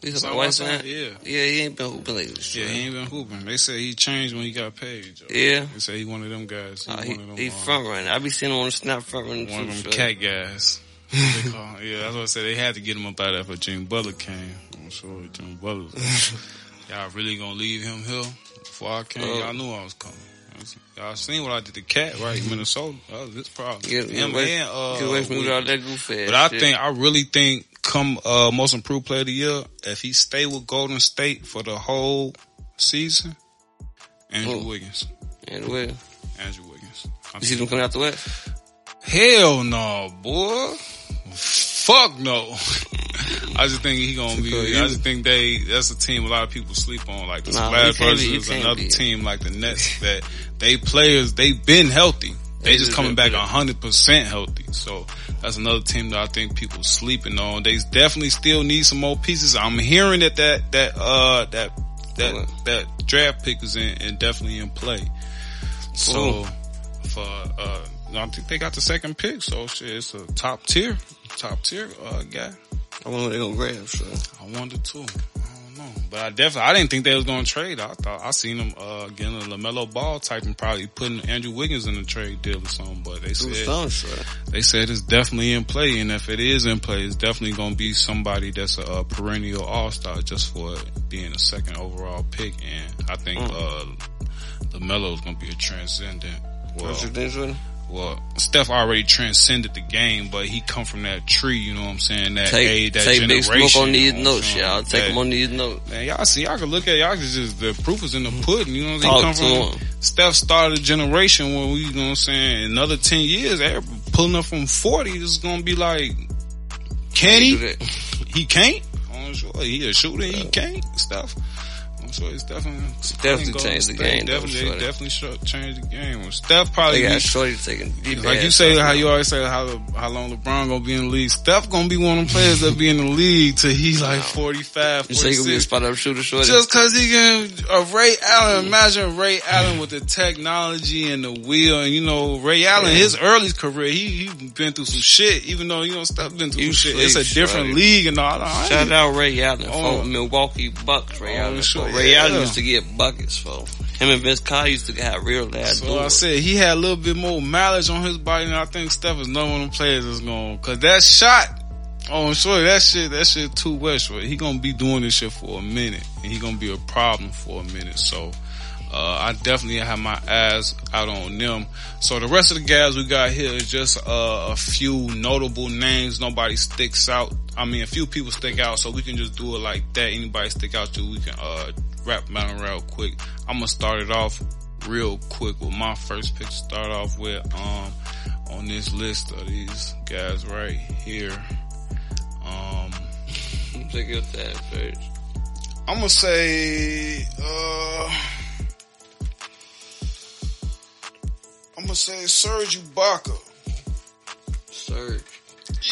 He's so like saying, yeah. Yeah, he ain't been hooping lately. Yeah, he ain't been hooping. They said he changed when he got paid. Yo. Yeah. They said he one of them guys. He, uh, he, he um, front running. I be seeing him on the snap front running. One of them cat guys. They call him. Yeah, that's what I said. They had to get him up out of there for Jimmy Butler came. I'm sure Jimmy Butler. Y'all really gonna leave him here? Before I came, uh, y'all knew I was coming. Y'all seen what I did to Cat, right? Minnesota. That was his problem. Get, get, away, and, uh, get away from all that goof ass. But I shit. think, I really think come uh, most improved player of the year, if he stay with Golden State for the whole season, Andrew Ooh. Wiggins. Andrew Wiggins. Andrew Wiggins. I'm you see them coming out the West? Hell no, boy. Fuck no. I just think he gonna be. I just think they. That's a team a lot of people sleep on. Like the nah, Splatterburgers is another be. team like the Nets that they players they been healthy. They, they just coming back a hundred percent healthy. So that's another team that I think people sleeping on. They definitely still need some more pieces. I'm hearing that that that uh that that oh, that draft pick is in and definitely in play. So Ooh. for uh, I think they got the second pick. So shit, it's a top tier, top tier uh guy. I wonder what they gonna grab, so. I wonder too. I don't know. But I definitely, I didn't think they was gonna trade. I thought, I seen them, uh, getting a LaMelo Ball type and probably putting Andrew Wiggins in a trade deal or something, but they said, stones, they said it's definitely in play. And if it is in play, it's definitely gonna be somebody that's a, a perennial all-star just for being a second overall pick. And I think, mm. uh, LaMelo's gonna be a transcendent. Well, What's your vision? Well, Steph already transcended the game, but he come from that tree, you know what I'm saying? That take, age, that take generation. Take big smoke on these you know notes, y'all. Take that, them on these notes. Man, y'all see, y'all can look at y'all just the proof is in the pudding, you know what I'm saying? Talk to him. Steph started a generation where we, you know what I'm saying, another ten years, pulling up from forty is gonna be like, can he? He can't? I'm sure he a shooter, he can't stuff. So it's definitely it's definitely changed the game. Definitely, though, definitely changed the game. Steph probably they got Shorty taking deep like you say, how you always say how how long LeBron gonna be in the league. Steph gonna be one of them players that be in the league till he's like forty-five, forty-six. You say he gonna be a spot up shooter, Shorty? Just cause he can. Uh, Ray Allen, imagine Ray Allen with the technology and the will, and you know Ray Allen, yeah. his early career, he he been through some shit. Even though you know Steph been through you some shit, it's a different Shorty. league and all that. Shout out Ray Allen oh. for Milwaukee Bucks. Ray Allen. Oh, Ray Allen yeah. used to get buckets, for him and Vince Carter used to have real that. So dude. I said he had a little bit more mileage on his body, and I think Steph is not one of them players that's gonna, cause that shot on Shorty, that shit, that shit too west, right? He gonna be doing this shit for a minute, and he gonna be a problem for a minute. So, uh, I definitely have my eyes out on them. So the rest of the guys we got here is just, uh, a few notable names. Nobody sticks out. I mean, a few people stick out, so we can just do it like that. Anybody stick out to, we can, uh, wrap them around real quick. I'm gonna start it off real quick with my first pick to start off with, um, on this list of these guys right here. Um, check out that page. I'm gonna say, uh, I'm gonna say Serge Ibaka. Serge. Yeah.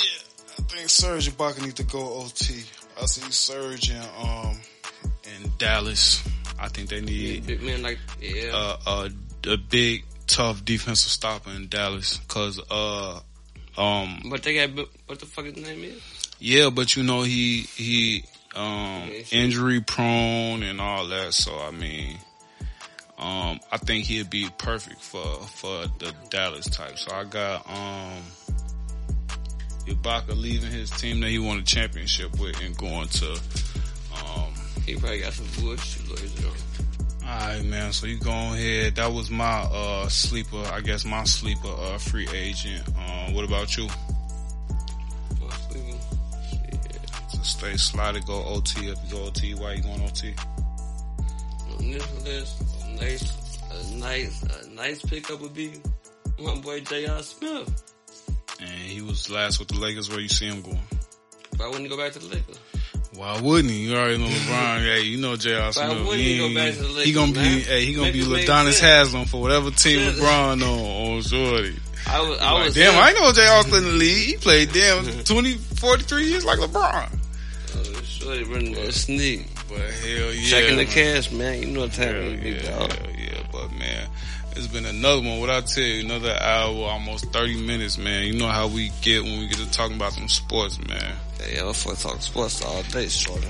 I think Serge Ibaka need to go O T. I see Serge in um in Dallas. I think they need big man like yeah uh, uh, a big tough defensive stopper in Dallas because uh um but they got what the fuck his name is yeah but you know he he um yeah, injury prone and all that, so I mean um I think he'd be perfect for for the Dallas type. So I got um. Ibaka leaving his team that he won a championship with and going to, um, he probably got some bullshit later on. Alright, man. So you go ahead. That was my, uh, sleeper, I guess my sleeper, uh, free agent. Um, what about you? So stay slotted, go O T. If you go O T, why you going O T? On this list, a nice, a nice, a nice pickup would be my boy J R Smith. And he was last with the Lakers. Where you see him going? Why wouldn't he go back to the Lakers? Why wouldn't he? You already know LeBron. Hey, you know J R Smith. Why wouldn't he, he go back to the Lakers? He gonna be, man? Hey, he gonna Maybe be LaDonis Haslam for whatever team LeBron on, on shorty. I was, I like, was damn, saying. I know J R Smith in the league. He played damn twenty, forty-three years like LeBron. Oh, shorty running that sneak. But hell yeah. Checking the cash, man. You know what time it is, dog. Hell yeah, but man. It's been another one. What I tell you, another hour, almost thirty minutes, man. You know how we get when we get to talking about some sports, man. Yeah, let's talk sports all day, shorty.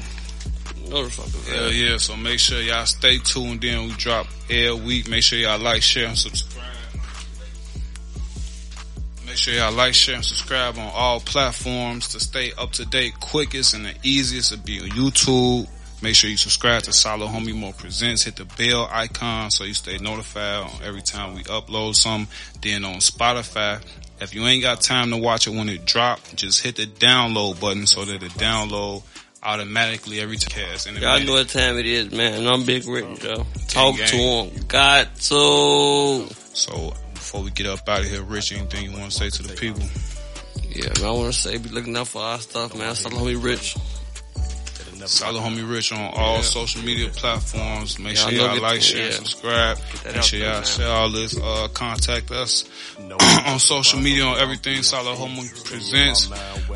No fucking hell yeah. So make sure y'all stay tuned in. We drop every week. Make sure y'all like, share, and subscribe. Make sure y'all like, share, and subscribe on all platforms to stay up to date. Quickest and the easiest would be on YouTube. Make sure you subscribe to Solo Homie Mo Presents. Hit the bell icon so you stay notified on every time we upload something. Then on Spotify, If you ain't got time to watch it when it drop, just hit the download button so that it download automatically every cast. Y'all know what time it is, man. I'm Big Rich, yo. Talk to him. Got to. So before we get up out of here, Rich, anything you want to say to the people? Yeah, man, I want to say be looking out for our stuff, man. Solid homie Rich. Solid homie Rich on all yeah. social media platforms. Make y'all sure y'all like, it, share, yeah. subscribe. Make sure y'all share all this. Uh, contact us no, on social media on everything. Solid homie presents.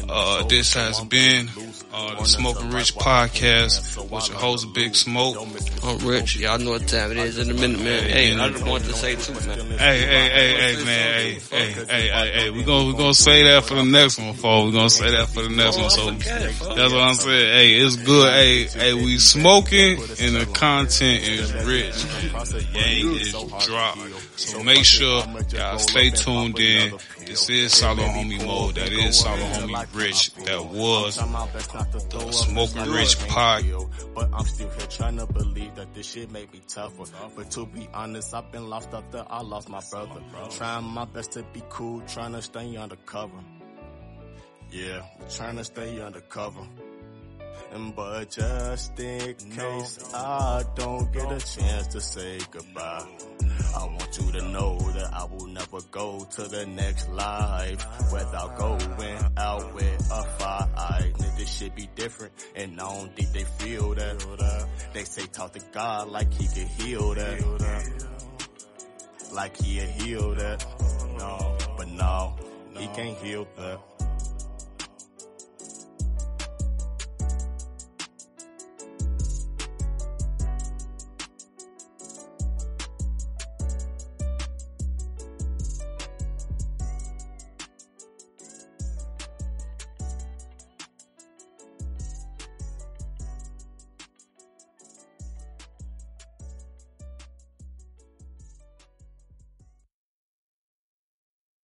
Uh, this has been uh, the Smoking Rich Podcast with your host Big Smoke. I'm Rich. Y'all know what time it is in a minute, man. Hey, hey I just wanted to say too, man. Hey, hey, hey, hey, man. Hey, hey, hey, hey, hey. We gonna we gonna say that for the next one, folks. We gonna say that for the next one. So that's what I'm saying. Hey, it's good. Hey, hey, we smoking and the content is rich. Game is dropped. So make sure y'all stay tuned in. This is Solo Homie Mode. That is Solo Homie Rich. That was the Smoking Rich Pod. But I'm still here trying to believe that this shit made me tougher. But to be honest, I've been lost after I lost my brother. Trying my best to be cool, trying to stay undercover. Yeah, trying to stay undercover. But just in case I don't get a chance to say goodbye, I want you to know that I will never go to the next life without going out with a fight. Niggas should be different, and I don't think they feel that. They say talk to God like he can heal that, like he'll heal that. No, but no, he can't heal that.